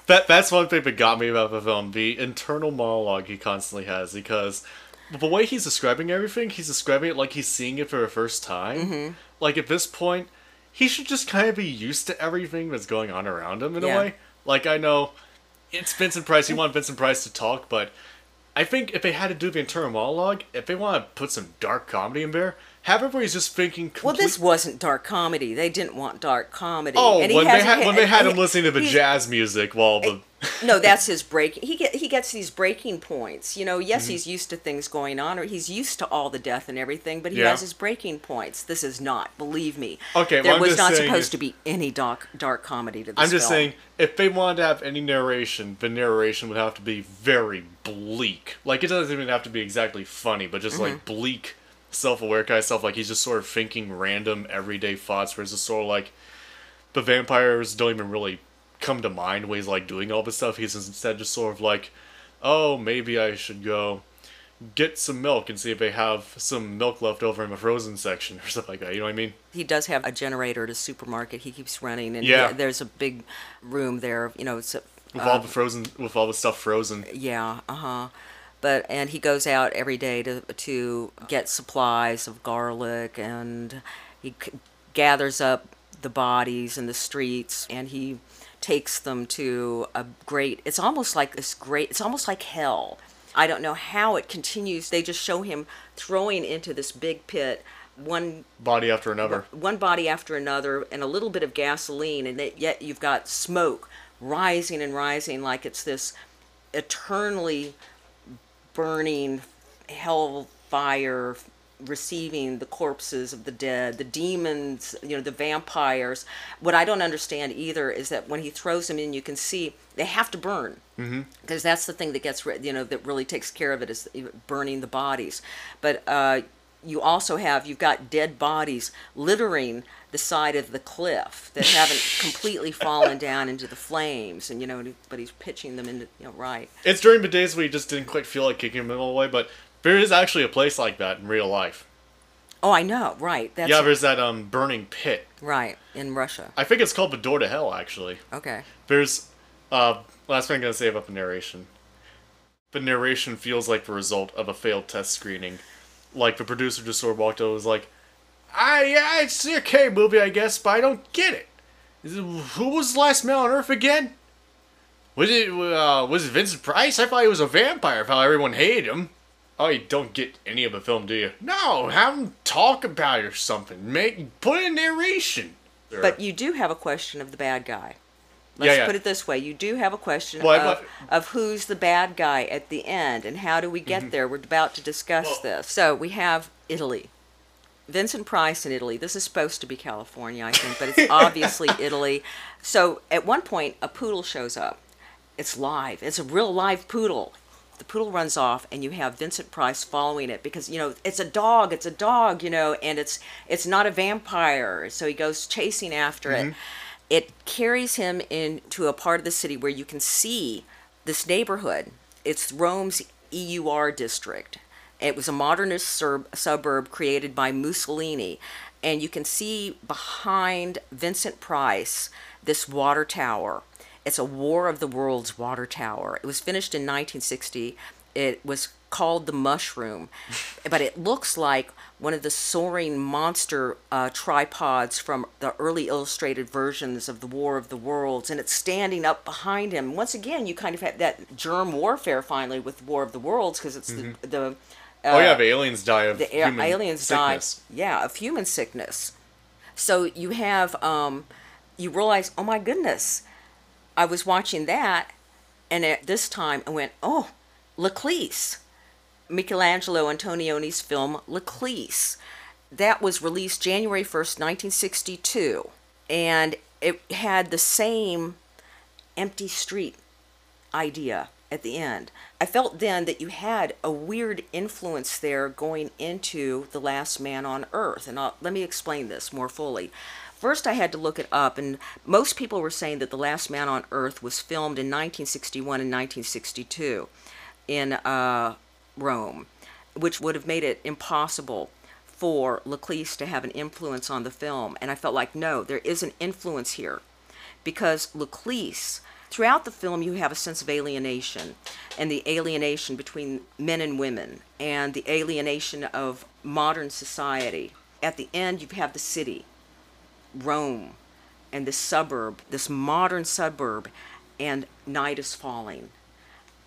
That's one thing that got me about the film, the internal monologue he constantly has, because the way he's describing everything, he's describing it like he's seeing it for the first time. Mm-hmm. Like, at this point, he should just kind of be used to everything that's going on around him in a way. Like, I know it's Vincent Price, you want Vincent Price to talk, but I think if they had to do the internal monologue, if they want to put some dark comedy in there, have everybody's just thinking well, this wasn't dark comedy. They didn't want dark comedy. Oh, and when they had him listening to the jazz music while the... No, that's his break. He gets these breaking points. You know, yes, mm-hmm. He's used to things going on, or he's used to all the death and everything, but he has his breaking points. This is not, believe me. Okay, there was not supposed to be any dark comedy to this film. I'm just saying, if they wanted to have any narration, the narration would have to be very bleak. Like, it doesn't even have to be exactly funny, but just, mm-hmm. like, bleak, self-aware kind of stuff. Like, he's just sort of thinking random, everyday thoughts, where it's just sort of like, the vampires don't even really come to mind when he's like doing all this stuff. He's instead just sort of like, oh, maybe I should go get some milk and see if they have some milk left over in the frozen section or stuff like that. You know what I mean? He does have a generator at a supermarket he keeps running, and there's a big room there, you know, it's with all the stuff frozen. Yeah, uh-huh. And he goes out every day to get supplies of garlic, and he gathers up the bodies in the streets, and he takes them to a great, it's almost like hell. I don't know how it continues. They just show him throwing into this big pit one body after another, and a little bit of gasoline, and yet you've got smoke rising and rising, like it's this eternally burning hellfire, receiving the corpses of the dead, the demons, you know, the vampires. What I don't understand either is that when he throws them in, you can see they have to burn, because mm-hmm. that's the thing that gets that really takes care of it, is burning the bodies. But you've got dead bodies littering the side of the cliff that haven't completely fallen down into the flames, and but he's pitching them into right. It's during the days where you just didn't quite feel like kicking them all away, but there is actually a place like that in real life. Oh, I know, right. There's that burning pit. Right, in Russia. I think it's called the Door to Hell, actually. Okay. There's, last thing I'm going to say about the narration. The narration feels like the result of a failed test screening. Like, the producer just sort of walked over and was like, yeah, it's the okay movie, I guess, but I don't get it. Who was the last man on Earth again? Was it Vincent Price? I thought he was a vampire, how everyone hated him. Oh, you don't get any of the film, do you? No, have them talk about it or something. Put in narration. But you do have a question of the bad guy. Let's put it this way. You do have a question of who's the bad guy at the end, and how do we get mm-hmm. there? We're about to discuss this. So we have Italy. Vincent Price in Italy. This is supposed to be California, I think, but it's obviously Italy. So at one point, a poodle shows up. It's live. It's a real live poodle. The poodle runs off, and you have Vincent Price following it, because it's a dog, and it's not a vampire, so he goes chasing after mm-hmm. it carries him into a part of the city where you can see this neighborhood. It's Rome's EUR district. It was a modernist suburb created by Mussolini, and you can see behind Vincent Price this water tower. It's a War of the Worlds water tower. It was finished in 1960. It was called the Mushroom, but it looks like one of the soaring monster tripods from the early illustrated versions of the War of the Worlds, and it's standing up behind him. Once again, you kind of had that germ warfare finally with War of the Worlds, because it's mm-hmm. The aliens die of human sickness. Of human sickness. So you have, you realize, oh my goodness, I was watching that, and at this time I went, oh, L'Eclisse. Michelangelo Antonioni's film L'Eclisse. That was released January 1st, 1962, and it had the same empty street idea. at the end. I felt then that you had a weird influence there going into The Last Man on Earth. And let me explain this more fully. First, I had to look it up, and most people were saying that The Last Man on Earth was filmed in 1961 and 1962 in Rome, which would have made it impossible for Laclese to have an influence on the film. And I felt like, no, there is an influence here, because Laclese, throughout the film, you have a sense of alienation, and the alienation between men and women, and the alienation of modern society. At the end, you have the city, Rome, and the suburb, this modern suburb, and night is falling,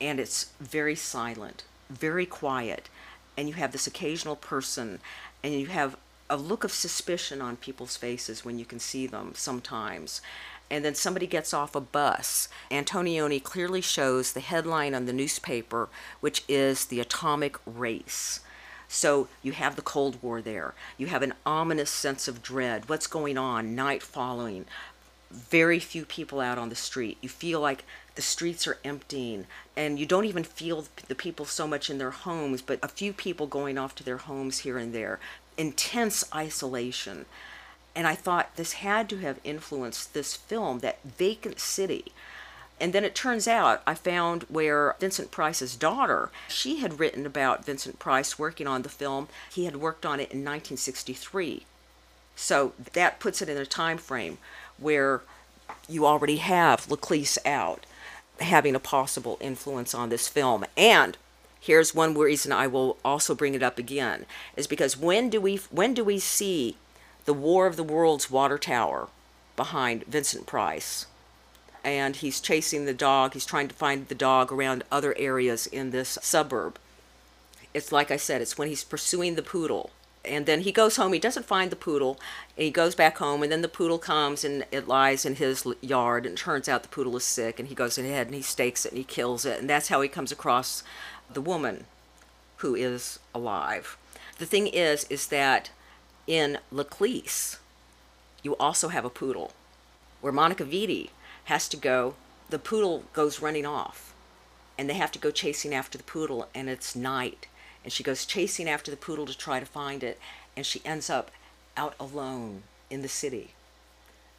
and it's very silent, very quiet, and you have this occasional person, and you have a look of suspicion on people's faces when you can see them sometimes. And then somebody gets off a bus. Antonioni clearly shows the headline on the newspaper, which is the atomic race. So you have the Cold War there. You have an ominous sense of dread. What's going on? Night following. Very few people out on the street. You feel like the streets are emptying, and you don't even feel the people so much in their homes, but a few people going off to their homes here and there. Intense isolation. And I thought this had to have influenced this film, that vacant city. And then it turns out, I found where Vincent Price's daughter, she had written about Vincent Price working on the film. He had worked on it in 1963. So that puts it in a time frame where you already have Laclese out, having a possible influence on this film. And here's one reason I will also bring it up again, is because when do we see The War of the Worlds water tower behind Vincent Price? And he's chasing the dog. He's trying to find the dog around other areas in this suburb. It's like I said, it's when he's pursuing the poodle. And then he goes home. He doesn't find the poodle. And he goes back home. And then the poodle comes, and it lies in his yard. And it turns out the poodle is sick. And he goes ahead and he stakes it and he kills it. And that's how he comes across the woman who is alive. The thing is that in Laclese, you also have a poodle, where Monica Vitti has to go, the poodle goes running off, and they have to go chasing after the poodle, and it's night, and she goes chasing after the poodle to try to find it, and she ends up out alone in the city,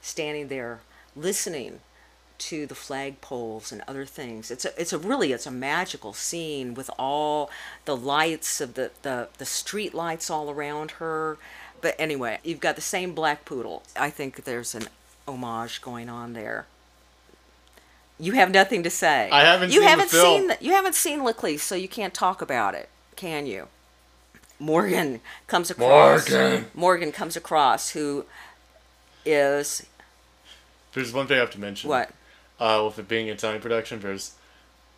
standing there, listening to the flagpoles and other things. It's a magical scene with all the lights of the street lights all around her. But anyway, you've got the same black poodle. I think there's an homage going on there. You have nothing to say. I haven't seen the film. You haven't seen Laclese, so you can't talk about it, can you? Morgan comes across, who is... There's one thing I have to mention. What? With it being an Italian production, there's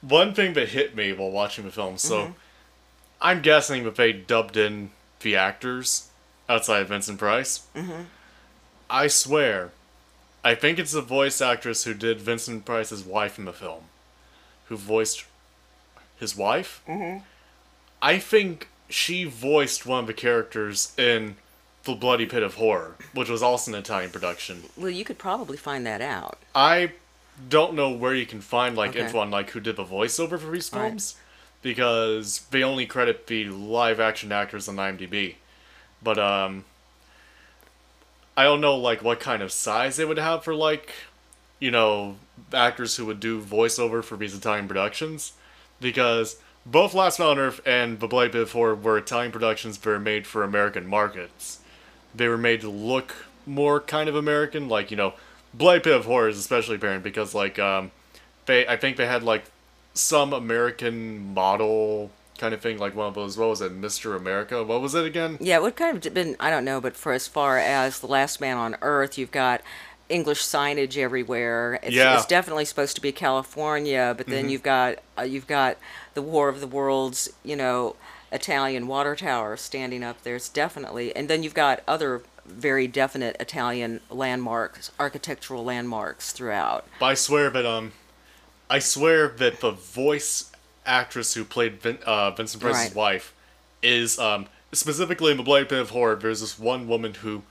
one thing that hit me while watching the film. So I'm guessing that they dubbed in the actors outside of Vincent Price. I swear, I think it's the voice actress who did Vincent Price's wife in the film, who voiced his wife. I think she voiced one of the characters in The Bloody Pit of Horror, which was also an Italian production. Well, you could probably find that out. I don't know where you can find info on who did the voiceover for these films, because they only credit the live-action actors on IMDb. But, I don't know, what kind of size they would have for, actors who would do voiceover for these Italian productions. Because both Last Man on Earth and The Bloody Pit of Horror were Italian productions that were made for American markets. They were made to look more kind of American. Bloody Pit of Horror is especially apparent because, they had, some American model kind of thing, one of those, what was it, Mr. America? What was it again? Yeah, it would kind of been, I don't know, but for as far as The Last Man on Earth, you've got English signage everywhere. It's definitely supposed to be California, but then you've got the War of the Worlds, Italian water tower standing up there. It's definitely, and then you've got other very definite Italian landmarks, architectural landmarks throughout. But I swear that the voice actress who played Vincent Price's wife is, specifically in The Bloody Pit of Horror, there's this one woman who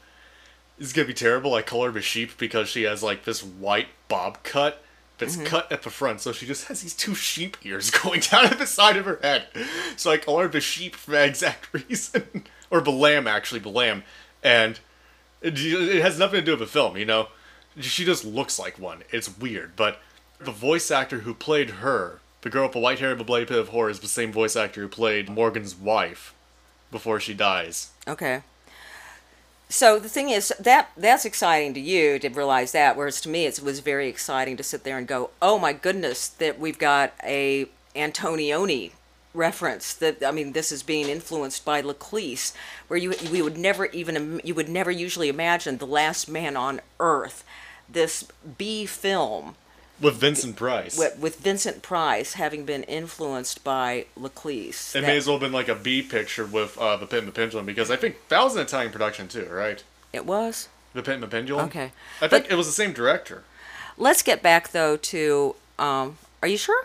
is going to be terrible. I call her the sheep because she has, this white bob cut that's cut at the front, so she just has these two sheep ears going down at the side of her head. So I call her the sheep for that exact reason. Or the lamb, actually, the lamb. And it has nothing to do with the film, you know? She just looks like one. It's weird, but the voice actor who played her, the girl with the white hair and the bloody pit of horror, is the same voice actor who played Morgan's wife before she dies. Okay. So the thing is, that's exciting to you to realize that, whereas to me it was very exciting to sit there and go, oh my goodness, that we've got a Antonioni reference. That, I mean, this is being influenced by Laclisse, where you would never usually imagine The Last Man on Earth, this B film with Vincent Price. With Vincent Price having been influenced by Laclisse. It may as well have been like a B picture with The Pit and the Pendulum, because I think that was an Italian production too, right? It was? The Pit and the Pendulum? Okay. I think it was the same director. Let's get back, though, to... are you sure?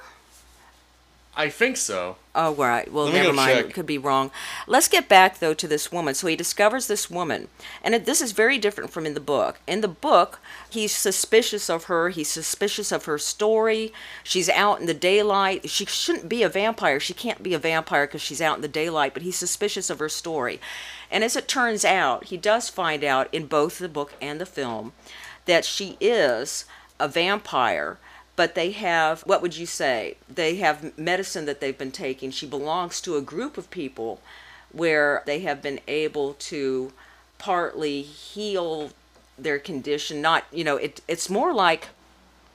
I think so. Oh, right. Well, never mind. Check. It could be wrong. Let's get back, though, to this woman. So he discovers this woman. And this is very different from in the book. In the book, he's suspicious of her. He's suspicious of her story. She's out in the daylight. She shouldn't be a vampire. She can't be a vampire because she's out in the daylight. But he's suspicious of her story. And as it turns out, he does find out in both the book and the film that she is a vampire. But they have, what would you say? They have medicine that they've been taking. She belongs to a group of people where they have been able to partly heal their condition. Not, you know, it's more like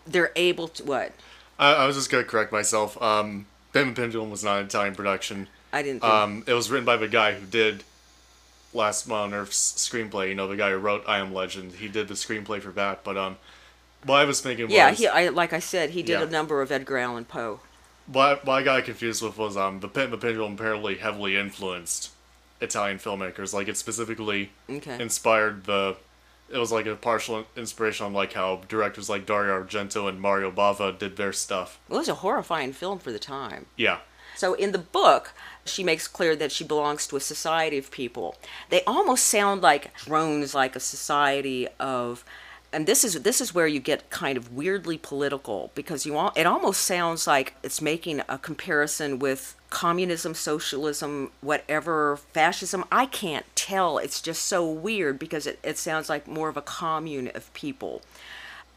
they're able to, what? I was just going to correct myself. Pim and Pendulum was not an Italian production. I didn't think. It was written by the guy who did Last Man on Earth's screenplay. You know, the guy who wrote I Am Legend. He did the screenplay for that, but... Well, I was thinking. Yeah, like I said, he did a number of Edgar Allan Poe. What I got confused with was The Pit and the Pendulum apparently heavily influenced Italian filmmakers. Like, it specifically inspired the. It was like a partial inspiration on like how directors like Dario Argento and Mario Bava did their stuff. It was a horrifying film for the time. Yeah. So in the book, she makes clear that she belongs to a society of people. They almost sound like drones, like a society of. And this is where you get kind of weirdly political, because it almost sounds like it's making a comparison with communism, socialism, whatever, fascism. I can't tell. It's just so weird because it sounds like more of a commune of people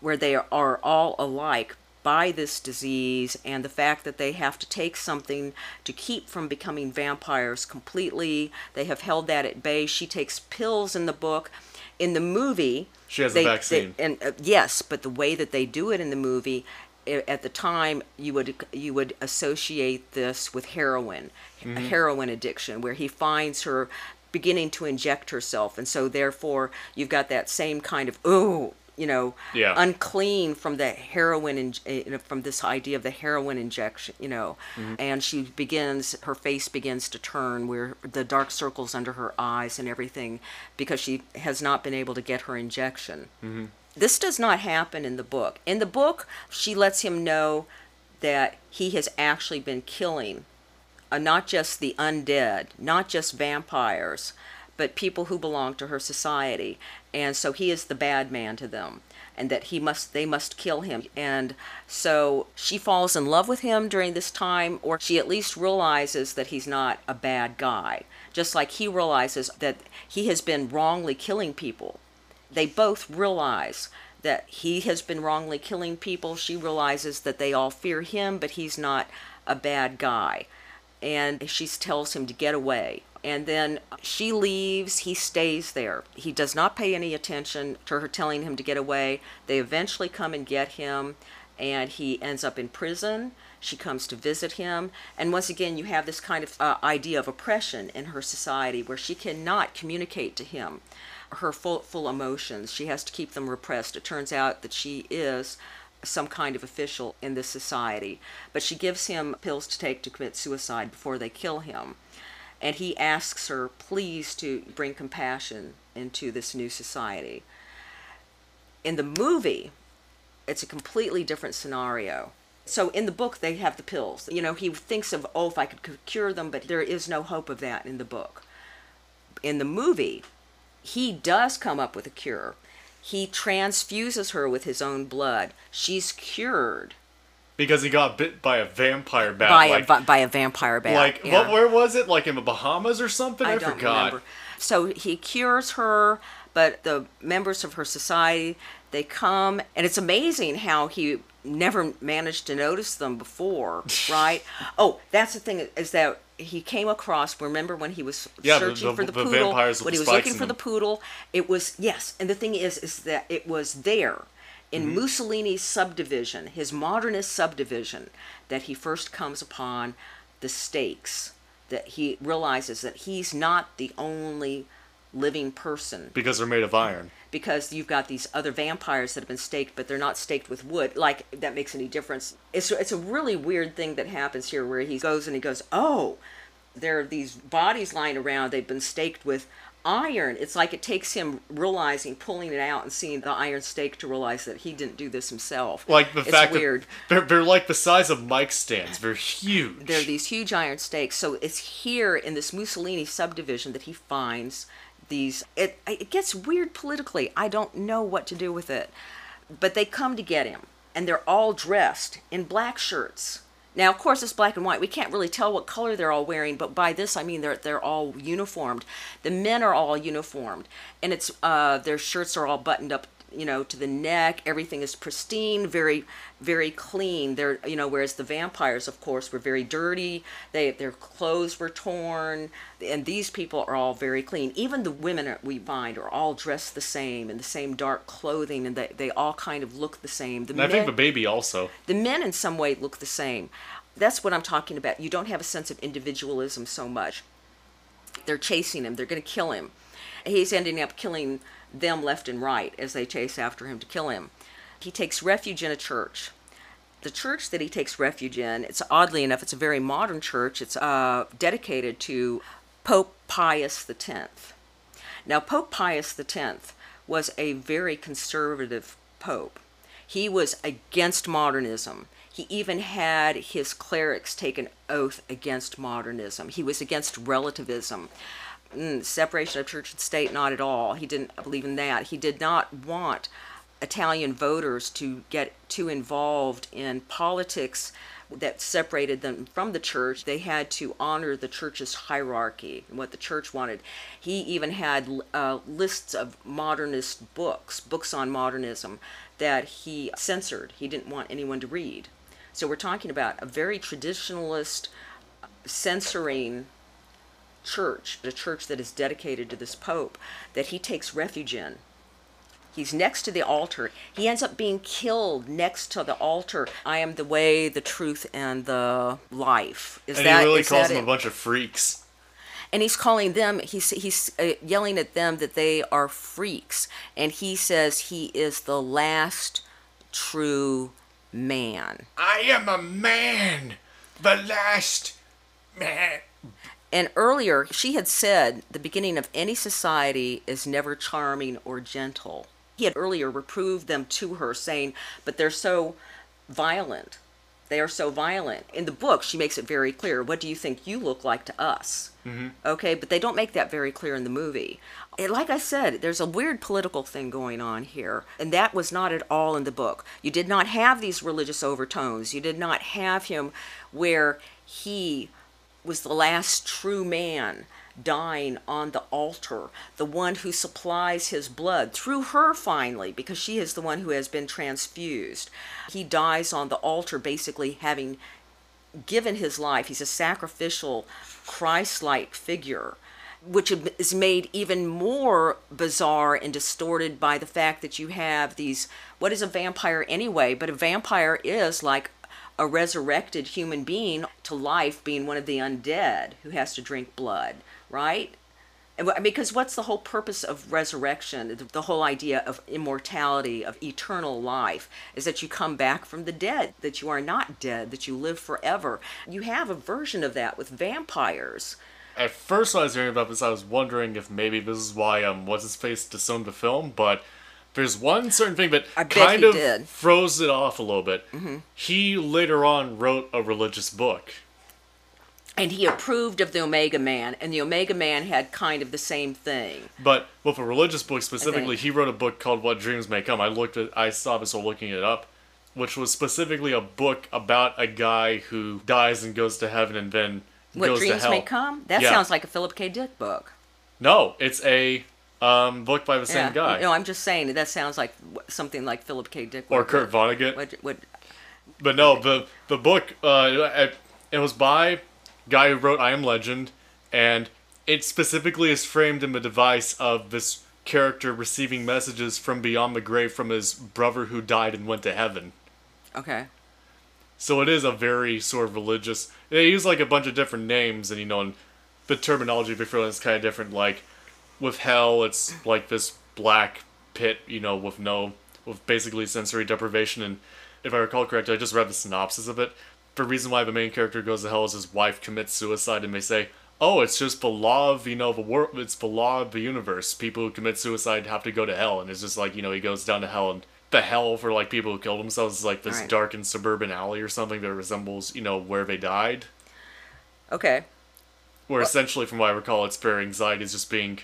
where they are all alike by this disease, and the fact that they have to take something to keep from becoming vampires completely. They have held that at bay. She takes pills in the book. In the movie... She has a vaccine. Yes, but the way that they do it in the movie, at the time, you would associate this with heroin, a heroin addiction, where he finds her beginning to inject herself. And so, therefore, you've got that same kind of, unclean from the heroin, from this idea of the heroin injection, And she begins, her face begins to turn, where the dark circles under her eyes and everything, because she has not been able to get her injection. Mm-hmm. This does not happen in the book. In the book, she lets him know that he has actually been killing, not just the undead, not just vampires, but people who belong to her society. And so he is the bad man to them, and that they must kill him. And so she falls in love with him during this time, or she at least realizes that he's not a bad guy, just like he realizes that he has been wrongly killing people. They both realize that he has been wrongly killing people. She realizes that they all fear him, but he's not a bad guy. And she tells him to get away. And then she leaves, he stays there. He does not pay any attention to her telling him to get away. They eventually come and get him, and he ends up in prison. She comes to visit him. And once again, you have this kind of idea of oppression in her society, where she cannot communicate to him her full emotions. She has to keep them repressed. It turns out that she is some kind of official in this society. But she gives him pills to take to commit suicide before they kill him. And he asks her, please, to bring compassion into this new society. In the movie, it's a completely different scenario. So in the book, they have the pills. You know, he thinks of, oh, if I could cure them, but there is no hope of that in the book. In the movie, he does come up with a cure. He transfuses her with his own blood. She's cured. because he got bit by a vampire bat. By a vampire bat. Like, yeah. Where was it? Like in the Bahamas or something? I don't remember. So he cures her, but the members of her society, they come, and it's amazing how he never managed to notice them before, right? Oh, that's the thing, is that he came across, remember when he was searching for the poodle, when he was looking for the poodle, it was, yes, and the thing is that it was there in Mussolini's subdivision, his modernist subdivision, that he first comes upon the stakes, that he realizes that he's not the only living person. Because they're made of iron. Because you've got these other vampires that have been staked, but they're not staked with wood. Like, that makes any difference. It's a really weird thing that happens here, where he goes and he goes, oh, there are these bodies lying around. They've been staked with iron. It's like it takes him realizing, pulling it out and seeing the iron stake to realize that he didn't do this himself. Like it's weird. They're like the size of mic stands. They're huge. They're these huge iron stakes. So it's here in this Mussolini subdivision that he finds these. It gets weird politically. I don't know what to do with it. But they come to get him, and they're all dressed in black shirts. Now, of course, it's black and white. We can't really tell what color they're all wearing, but by this, I mean they're all uniformed. The men are all uniformed, and it's their shirts are all buttoned up, you know, to the neck. Everything is pristine, very, very clean. They're, you know, whereas the vampires, of course, were very dirty. Their clothes were torn, and these people are all very clean. Even the women that we find are all dressed the same in the same dark clothing, and they all kind of look the same. And I think the baby also. The men in some way look the same. That's what I'm talking about. You don't have a sense of individualism so much. They're chasing him. They're going to kill him. He's ending up killing them left and right as they chase after him to kill him. He takes refuge in a church. The church that he takes refuge in, it's oddly enough, it's a very modern church. It's dedicated to Pope Pius X. Now, Pope Pius X was a very conservative pope. He was against modernism. He even had his clerics take an oath against modernism. He was against relativism. Separation of church and state, not at all. He didn't believe in that. He did not want Italian voters to get too involved in politics that separated them from the church. They had to honor the church's hierarchy and what the church wanted. He even had lists of modernist books on modernism that he censored. He didn't want anyone to read. So we're talking about a very traditionalist, censoring church, a church that is dedicated to this pope, that he takes refuge in. He's next to the altar. He ends up being killed next to the altar. I am the way, the truth, and the life. He really calls them a bunch of freaks. And he's calling them, he's yelling at them that they are freaks. And he says he is the last true man. I am a man, the last man. And earlier, she had said, the beginning of any society is never charming or gentle. He had earlier reproved them to her, saying, but they're so violent. They are so violent. In the book, she makes it very clear. What do you think you look like to us? Mm-hmm. Okay, but they don't make that very clear in the movie. And like I said, there's a weird political thing going on here, and that was not at all in the book. You did not have these religious overtones. You did not have him where he was the last true man, dying on the altar, the one who supplies his blood through her finally, because she is the one who has been transfused. He dies on the altar, basically having given his life. He's a sacrificial, Christ-like figure, which is made even more bizarre and distorted by the fact that you have these, what is a vampire anyway? But a vampire is like a resurrected human being to life, being one of the undead who has to drink blood, right? Because what's the whole purpose of resurrection? The whole idea of immortality, of eternal life, is that you come back from the dead, that you are not dead, that you live forever. You have a version of that with vampires. At first when I was hearing about this, I was wondering if maybe this is why What's-His-Face disowned the film, but there's one certain thing that kind of throws it off a little bit. Mm-hmm. He later on wrote a religious book. And he approved of the Omega Man, and the Omega Man had kind of the same thing. But with a religious book specifically, he wrote a book called What Dreams May Come. I saw this while looking it up. which was specifically a book about a guy who dies and goes to heaven and then what goes to hell. What Dreams May Come? That sounds like a Philip K. Dick book. No, it's a book by the same guy. No, I'm just saying that sounds like something like Philip K. Dick. Or Kurt Vonnegut. But no, the book, it was by a guy who wrote I Am Legend, and it specifically is framed in the device of this character receiving messages from beyond the grave from his brother who died and went to heaven. Okay. So it is a very sort of religious... They use like a bunch of different names, and you know, and the terminology before is kind of different. Like, with hell, it's like this black pit, you know, with basically sensory deprivation, and if I recall correctly, I just read the synopsis of it. The reason why the main character goes to hell is his wife commits suicide, and they say, oh, it's just the law of, you know, the world, it's the law of the universe. People who commit suicide have to go to hell, and it's just like, you know, he goes down to hell, and the hell for, like, people who killed themselves is, like, this dark and suburban alley or something that resembles, you know, where they died. Okay. Where essentially, from what I recall, it's their anxiety is just being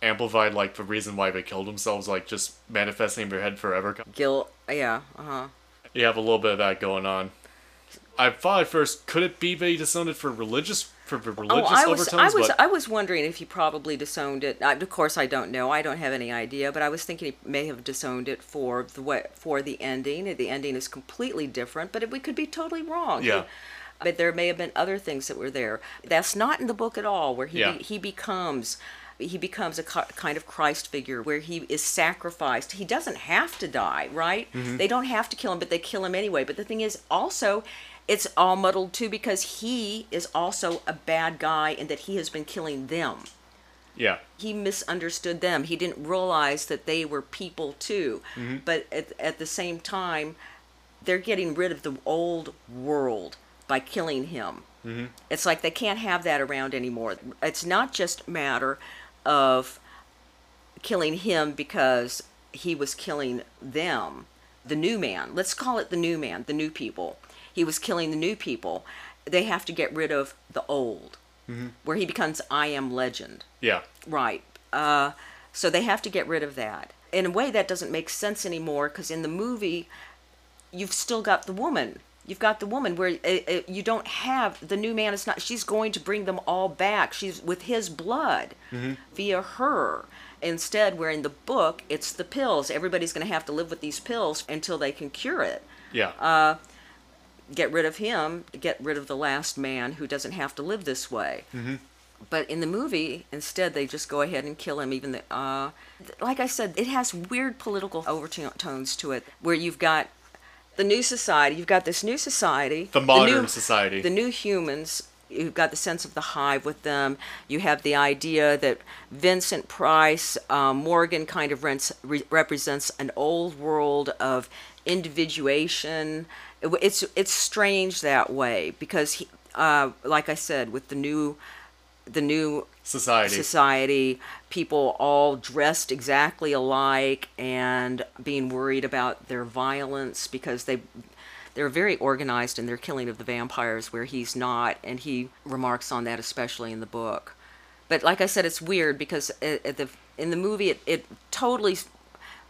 amplified, like, the reason why they killed themselves, like, just manifesting in their head forever. Guilt, yeah, uh-huh. You have a little bit of that going on. I thought at first, could it be that he disowned it for religious overtones? I was wondering if he probably disowned it. Of course, I don't know. I don't have any idea. But I was thinking he may have disowned it for the ending. The ending is completely different, but we could be totally wrong. Yeah. But there may have been other things that were there. That's not in the book at all, where he becomes a kind of Christ figure where he is sacrificed. He doesn't have to die, right? Mm-hmm. They don't have to kill him, but they kill him anyway. But the thing is also, it's all muddled too because he is also a bad guy in that he has been killing them. Yeah. He misunderstood them. He didn't realize that they were people too. Mm-hmm. But at the same time, they're getting rid of the old world by killing him. Mm-hmm. It's like they can't have that around anymore. It's not just a matter of killing him because he was killing them. The new man. Let's call it the new man, the new people. He was killing the new people. They have to get rid of the old, mm-hmm. where he becomes I Am Legend. Yeah. Right. So they have to get rid of that. In a way, that doesn't make sense anymore because in the movie, you've still got the woman. You've got the woman where you don't have, the new man is not, she's going to bring them all back. She's with his blood mm-hmm. via her. Instead, where in the book, it's the pills. Everybody's going to have to live with these pills until they can cure it. Yeah. Get rid of him, get rid of the last man who doesn't have to live this way. Mm-hmm. But in the movie, instead, they just go ahead and kill him. Even the, like I said, it has weird political overtones to it where you've got the new society, you've got this new society. The modern society. The new humans, you've got the sense of the hive with them. You have the idea that Vincent Price, Morgan kind of represents an old world of individuation. It's strange that way because, like I said, with the new society, people all dressed exactly alike and being worried about their violence because they're very organized in their killing of the vampires where he's not, and he remarks on that especially in the book. But like I said, it's weird because in the movie it totally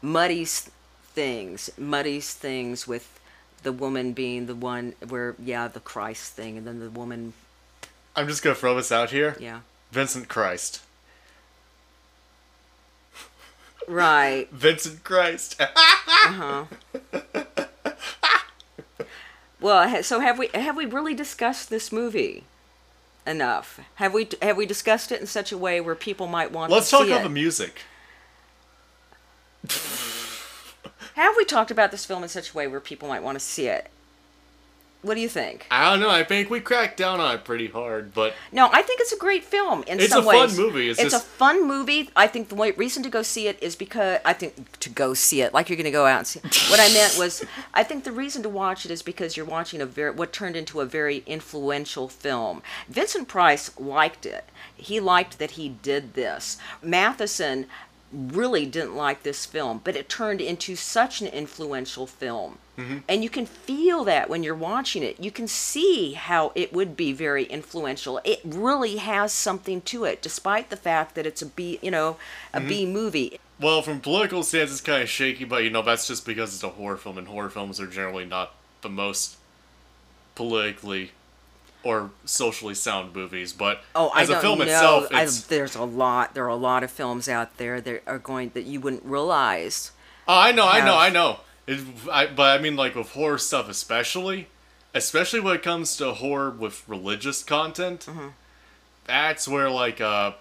muddies things with the woman being the one where, the Christ thing, and then the woman... I'm just going to throw this out here. Yeah. Vincent Christ. Right. Vincent Christ. Uh-huh. Well, so have we really discussed this movie enough? Have we discussed it in such a way where people might want to see it? Let's talk about the music. Have we talked about this film in such a way where people might want to see it? What do you think? I don't know. I think we cracked down on it pretty hard, but... No, I think it's a great film in some ways. It's a fun movie. It's just a fun movie. I think the reason to go see it is because... I think to go see it, like you're going to go out and see it. What I meant was, I think the reason to watch it is because you're watching what turned into a very influential film. Vincent Price liked it. He liked that he did this. Matheson really didn't like this film, but it turned into such an influential film. Mm-hmm. And you can feel that when you're watching it. You can see how it would be very influential. It really has something to it, despite the fact that it's a B movie. Well, from political stance, it's kind of shaky, but, you know, that's just because it's a horror film, and horror films are generally not the most politically or socially sound movies, but as a film itself, it's... There are a lot of films out there that are that you wouldn't realize. Oh, I know. But I mean, like, with horror stuff especially when it comes to horror with religious content, mm-hmm. that's where, like, but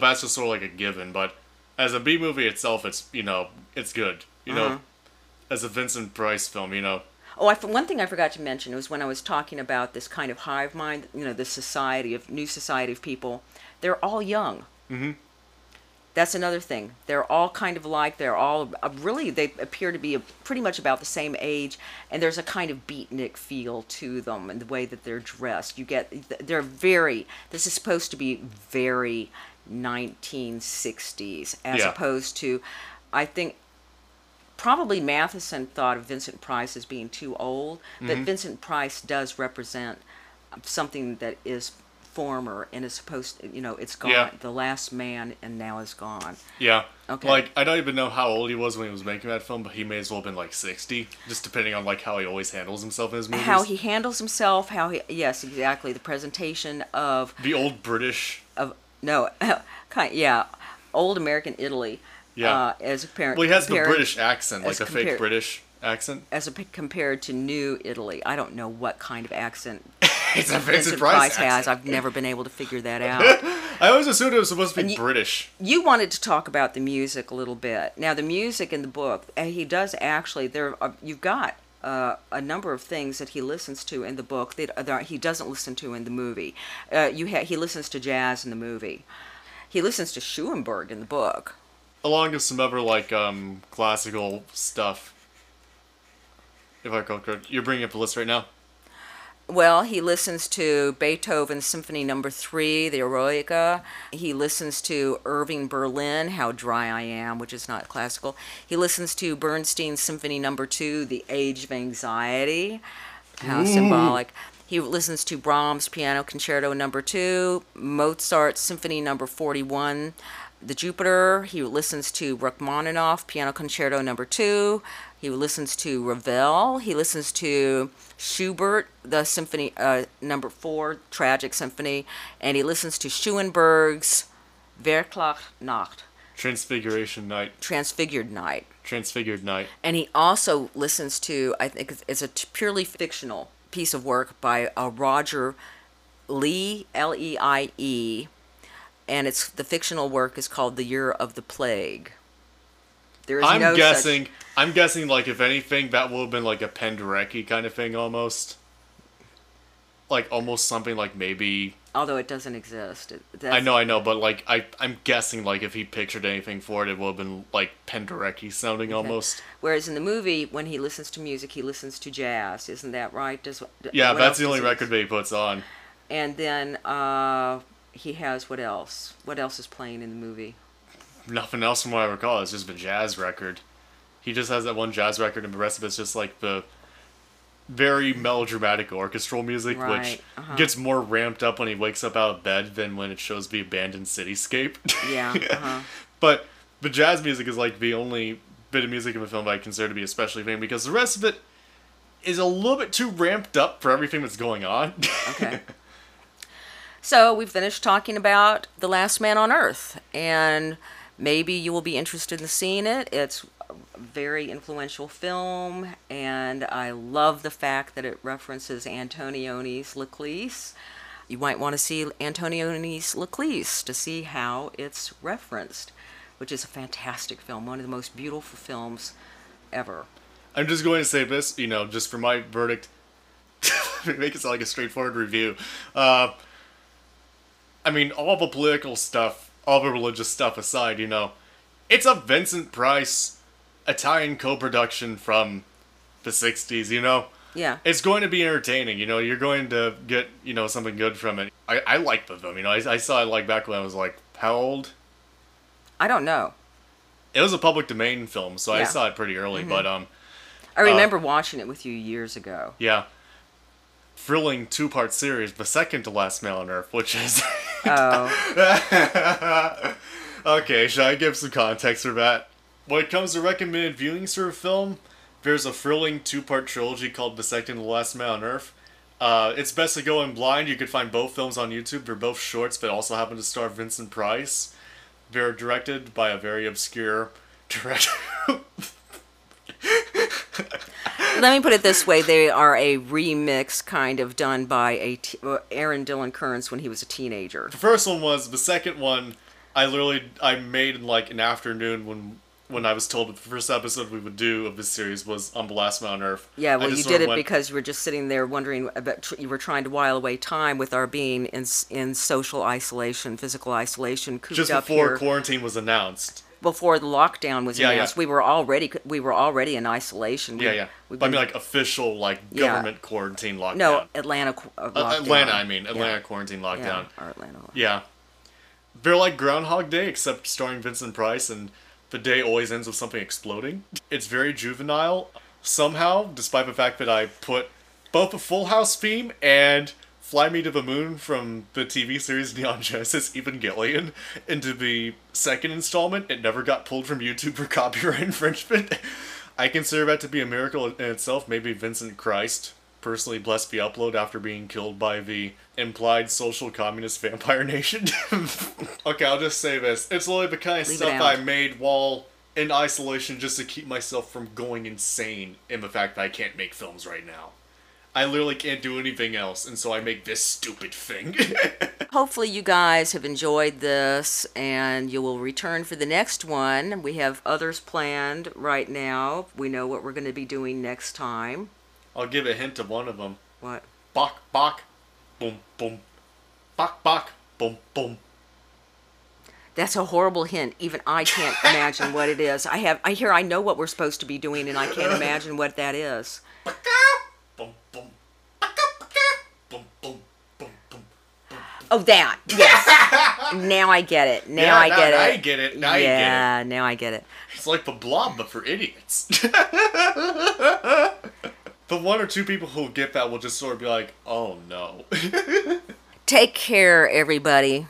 that's just sort of like a given, but as a B-movie itself, it's, you know, it's good. You mm-hmm. know, as a Vincent Price film, you know. Oh, one thing I forgot to mention was when I was talking about this kind of hive mind, you know, this new society of people, they're all young. Mm-hmm. That's another thing. They're all kind of alike. They're all really, they appear to be pretty much about the same age, and there's a kind of beatnik feel to them and the way that they're dressed. This is supposed to be very 1960s as opposed to, I think, probably Matheson thought of Vincent Price as being too old, but mm-hmm. Vincent Price does represent something that is former and is supposed to, you know, it's gone. Yeah. The last man and now is gone. Yeah. Okay. Like, I don't even know how old he was when he was making that film, but he may as well have been like 60, just depending on like how he always handles himself in his movies. Yes, exactly. The presentation of... The old British... old American Italy. Yeah. As apparent. Well, he has the British accent, like a fake British accent. As compared to New Italy, I don't know what kind of accent it's a Vincent Price has. I've never been able to figure that out. I always assumed it was supposed to be British. You wanted to talk about the music a little bit. Now, the music in the book, he does actually. You've got a number of things that he listens to in the book that he doesn't listen to in the movie. He listens to jazz in the movie. He listens to Schoenberg in the book. Along with some other, like, classical stuff. If I recall correctly. You're bringing up the list right now? Well, he listens to Beethoven's Symphony No. 3, the Eroica. He listens to Irving Berlin, How Dry I Am, which is not classical. He listens to Bernstein's Symphony No. 2, The Age of Anxiety. How symbolic. He listens to Brahms' Piano Concerto No. 2, Mozart's Symphony No. 41, The Jupiter. He listens to Rachmaninoff, Piano Concerto No. 2. He listens to Ravel. He listens to Schubert, the Symphony No. 4, Tragic Symphony. And he listens to Schoenberg's Verklärte Nacht. Transfiguration Night. Transfigured Night. Transfigured Night. And he also listens to, I think it's a purely fictional piece of work by Roger Lee, L-E-I-E. And the fictional work is called The Year of the Plague. I'm guessing, like, if anything, that would have been like a Penderecki kind of thing almost. Like, almost something like maybe... Although it doesn't exist. I know, but, like, I'm guessing, like, if he pictured anything for it, it would have been, like, Penderecki sounding almost. Whereas in the movie, when he listens to music, he listens to jazz. Isn't that right? That's the only record that he puts on. And then... he has what else? What else is playing in the movie? Nothing else from what I recall. It's just a jazz record. He just has that one jazz record, and the rest of it's just like the very melodramatic orchestral music, right. Which gets more ramped up when he wakes up out of bed than when it shows the abandoned cityscape. Yeah. Uh-huh. But the jazz music is like the only bit of music in the film that I consider to be especially famous, because the rest of it is a little bit too ramped up for everything that's going on. Okay. So we finished talking about The Last Man on Earth, and maybe you will be interested in seeing it. It's a very influential film, and I love the fact that it references Antonioni's Laclisse. You might want to see Antonioni's Laclisse to see how it's referenced, which is a fantastic film, one of the most beautiful films ever. I'm just going to say this, you know, just for my verdict, make it sound like a straightforward review. I mean, all the political stuff, all the religious stuff aside, you know, it's a Vincent Price Italian co-production from the 60s, you know? Yeah. It's going to be entertaining, you know? You're going to get, you know, something good from it. I like the film, you know? I saw it, like, back when I was, like, how old? I don't know. It was a public domain film, so yeah. I saw it pretty early, mm-hmm. but, I remember watching it with you years ago. Yeah. Thrilling two-part series, the second to Last Man on Earth, which is... Oh. Okay, should I give some context for that? When it comes to recommended viewings for a film, there's a thrilling two-part trilogy called Dissecting the Last Man on Earth. It's best to go in blind. You can find both films on YouTube. They're both shorts that also happen to star Vincent Price. They're directed by a very obscure director. Let me put it this way. They are a remix kind of done by Aaron Dylan Kearns when he was a teenager. The first one was. The second one, I made in like an afternoon when I was told the first episode we would do of this series was on The Last Man on Earth. Yeah, well, you did it because you were just sitting there wondering about, you were trying to while away time with our being in social isolation, physical isolation, cooped up here. Just before quarantine was announced. Before the lockdown was announced, we were already in isolation. I mean, like official, like government quarantine lockdown. No, Atlanta lockdown. Atlanta quarantine lockdown. Yeah, or Atlanta. Yeah, they're like Groundhog Day, except starring Vincent Price, and the day always ends with something exploding. It's very juvenile somehow, despite the fact that I put both a Full House theme and Fly Me to the Moon from the TV series Neon Genesis Evangelion into the second installment. It never got pulled from YouTube for copyright infringement. I consider that to be a miracle in itself. Maybe Vincent Price personally blessed the upload after being killed by the implied social communist vampire nation. Okay, I'll just say this. It's only the kind of stuff I made while in isolation just to keep myself from going insane in the fact that I can't make films right now. I literally can't do anything else, and so I make this stupid thing. Hopefully you guys have enjoyed this, and you will return for the next one. We have others planned right now. We know what we're going to be doing next time. I'll give a hint of one of them. What? Bok, bok, boom, boom. Bok, bok, boom, boom. That's a horrible hint. Even I can't imagine what it is. I know what we're supposed to be doing, and I can't imagine what that is. Oh, that. Yes. Now I get it. Now I get it. It's like the Blob, but for idiots. The one or two people who get that will just sort of be like, oh, no. Take care, everybody.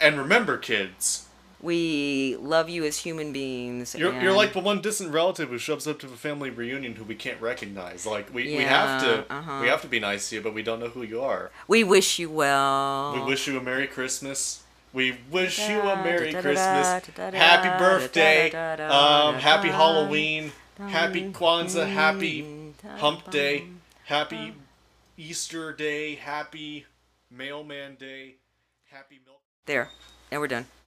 And remember, kids. We love you as human beings. You're like the one distant relative who shoves up to the family reunion who we can't recognize. Like we have to be nice to you, but we don't know who you are. We wish you well. We wish you a Merry Christmas. We wish you a Merry Christmas. Happy birthday. Happy Halloween. Happy Kwanzaa. Happy Hump Day. Happy Easter Day. Happy Mailman Day. Happy Milk. There. Now we're done.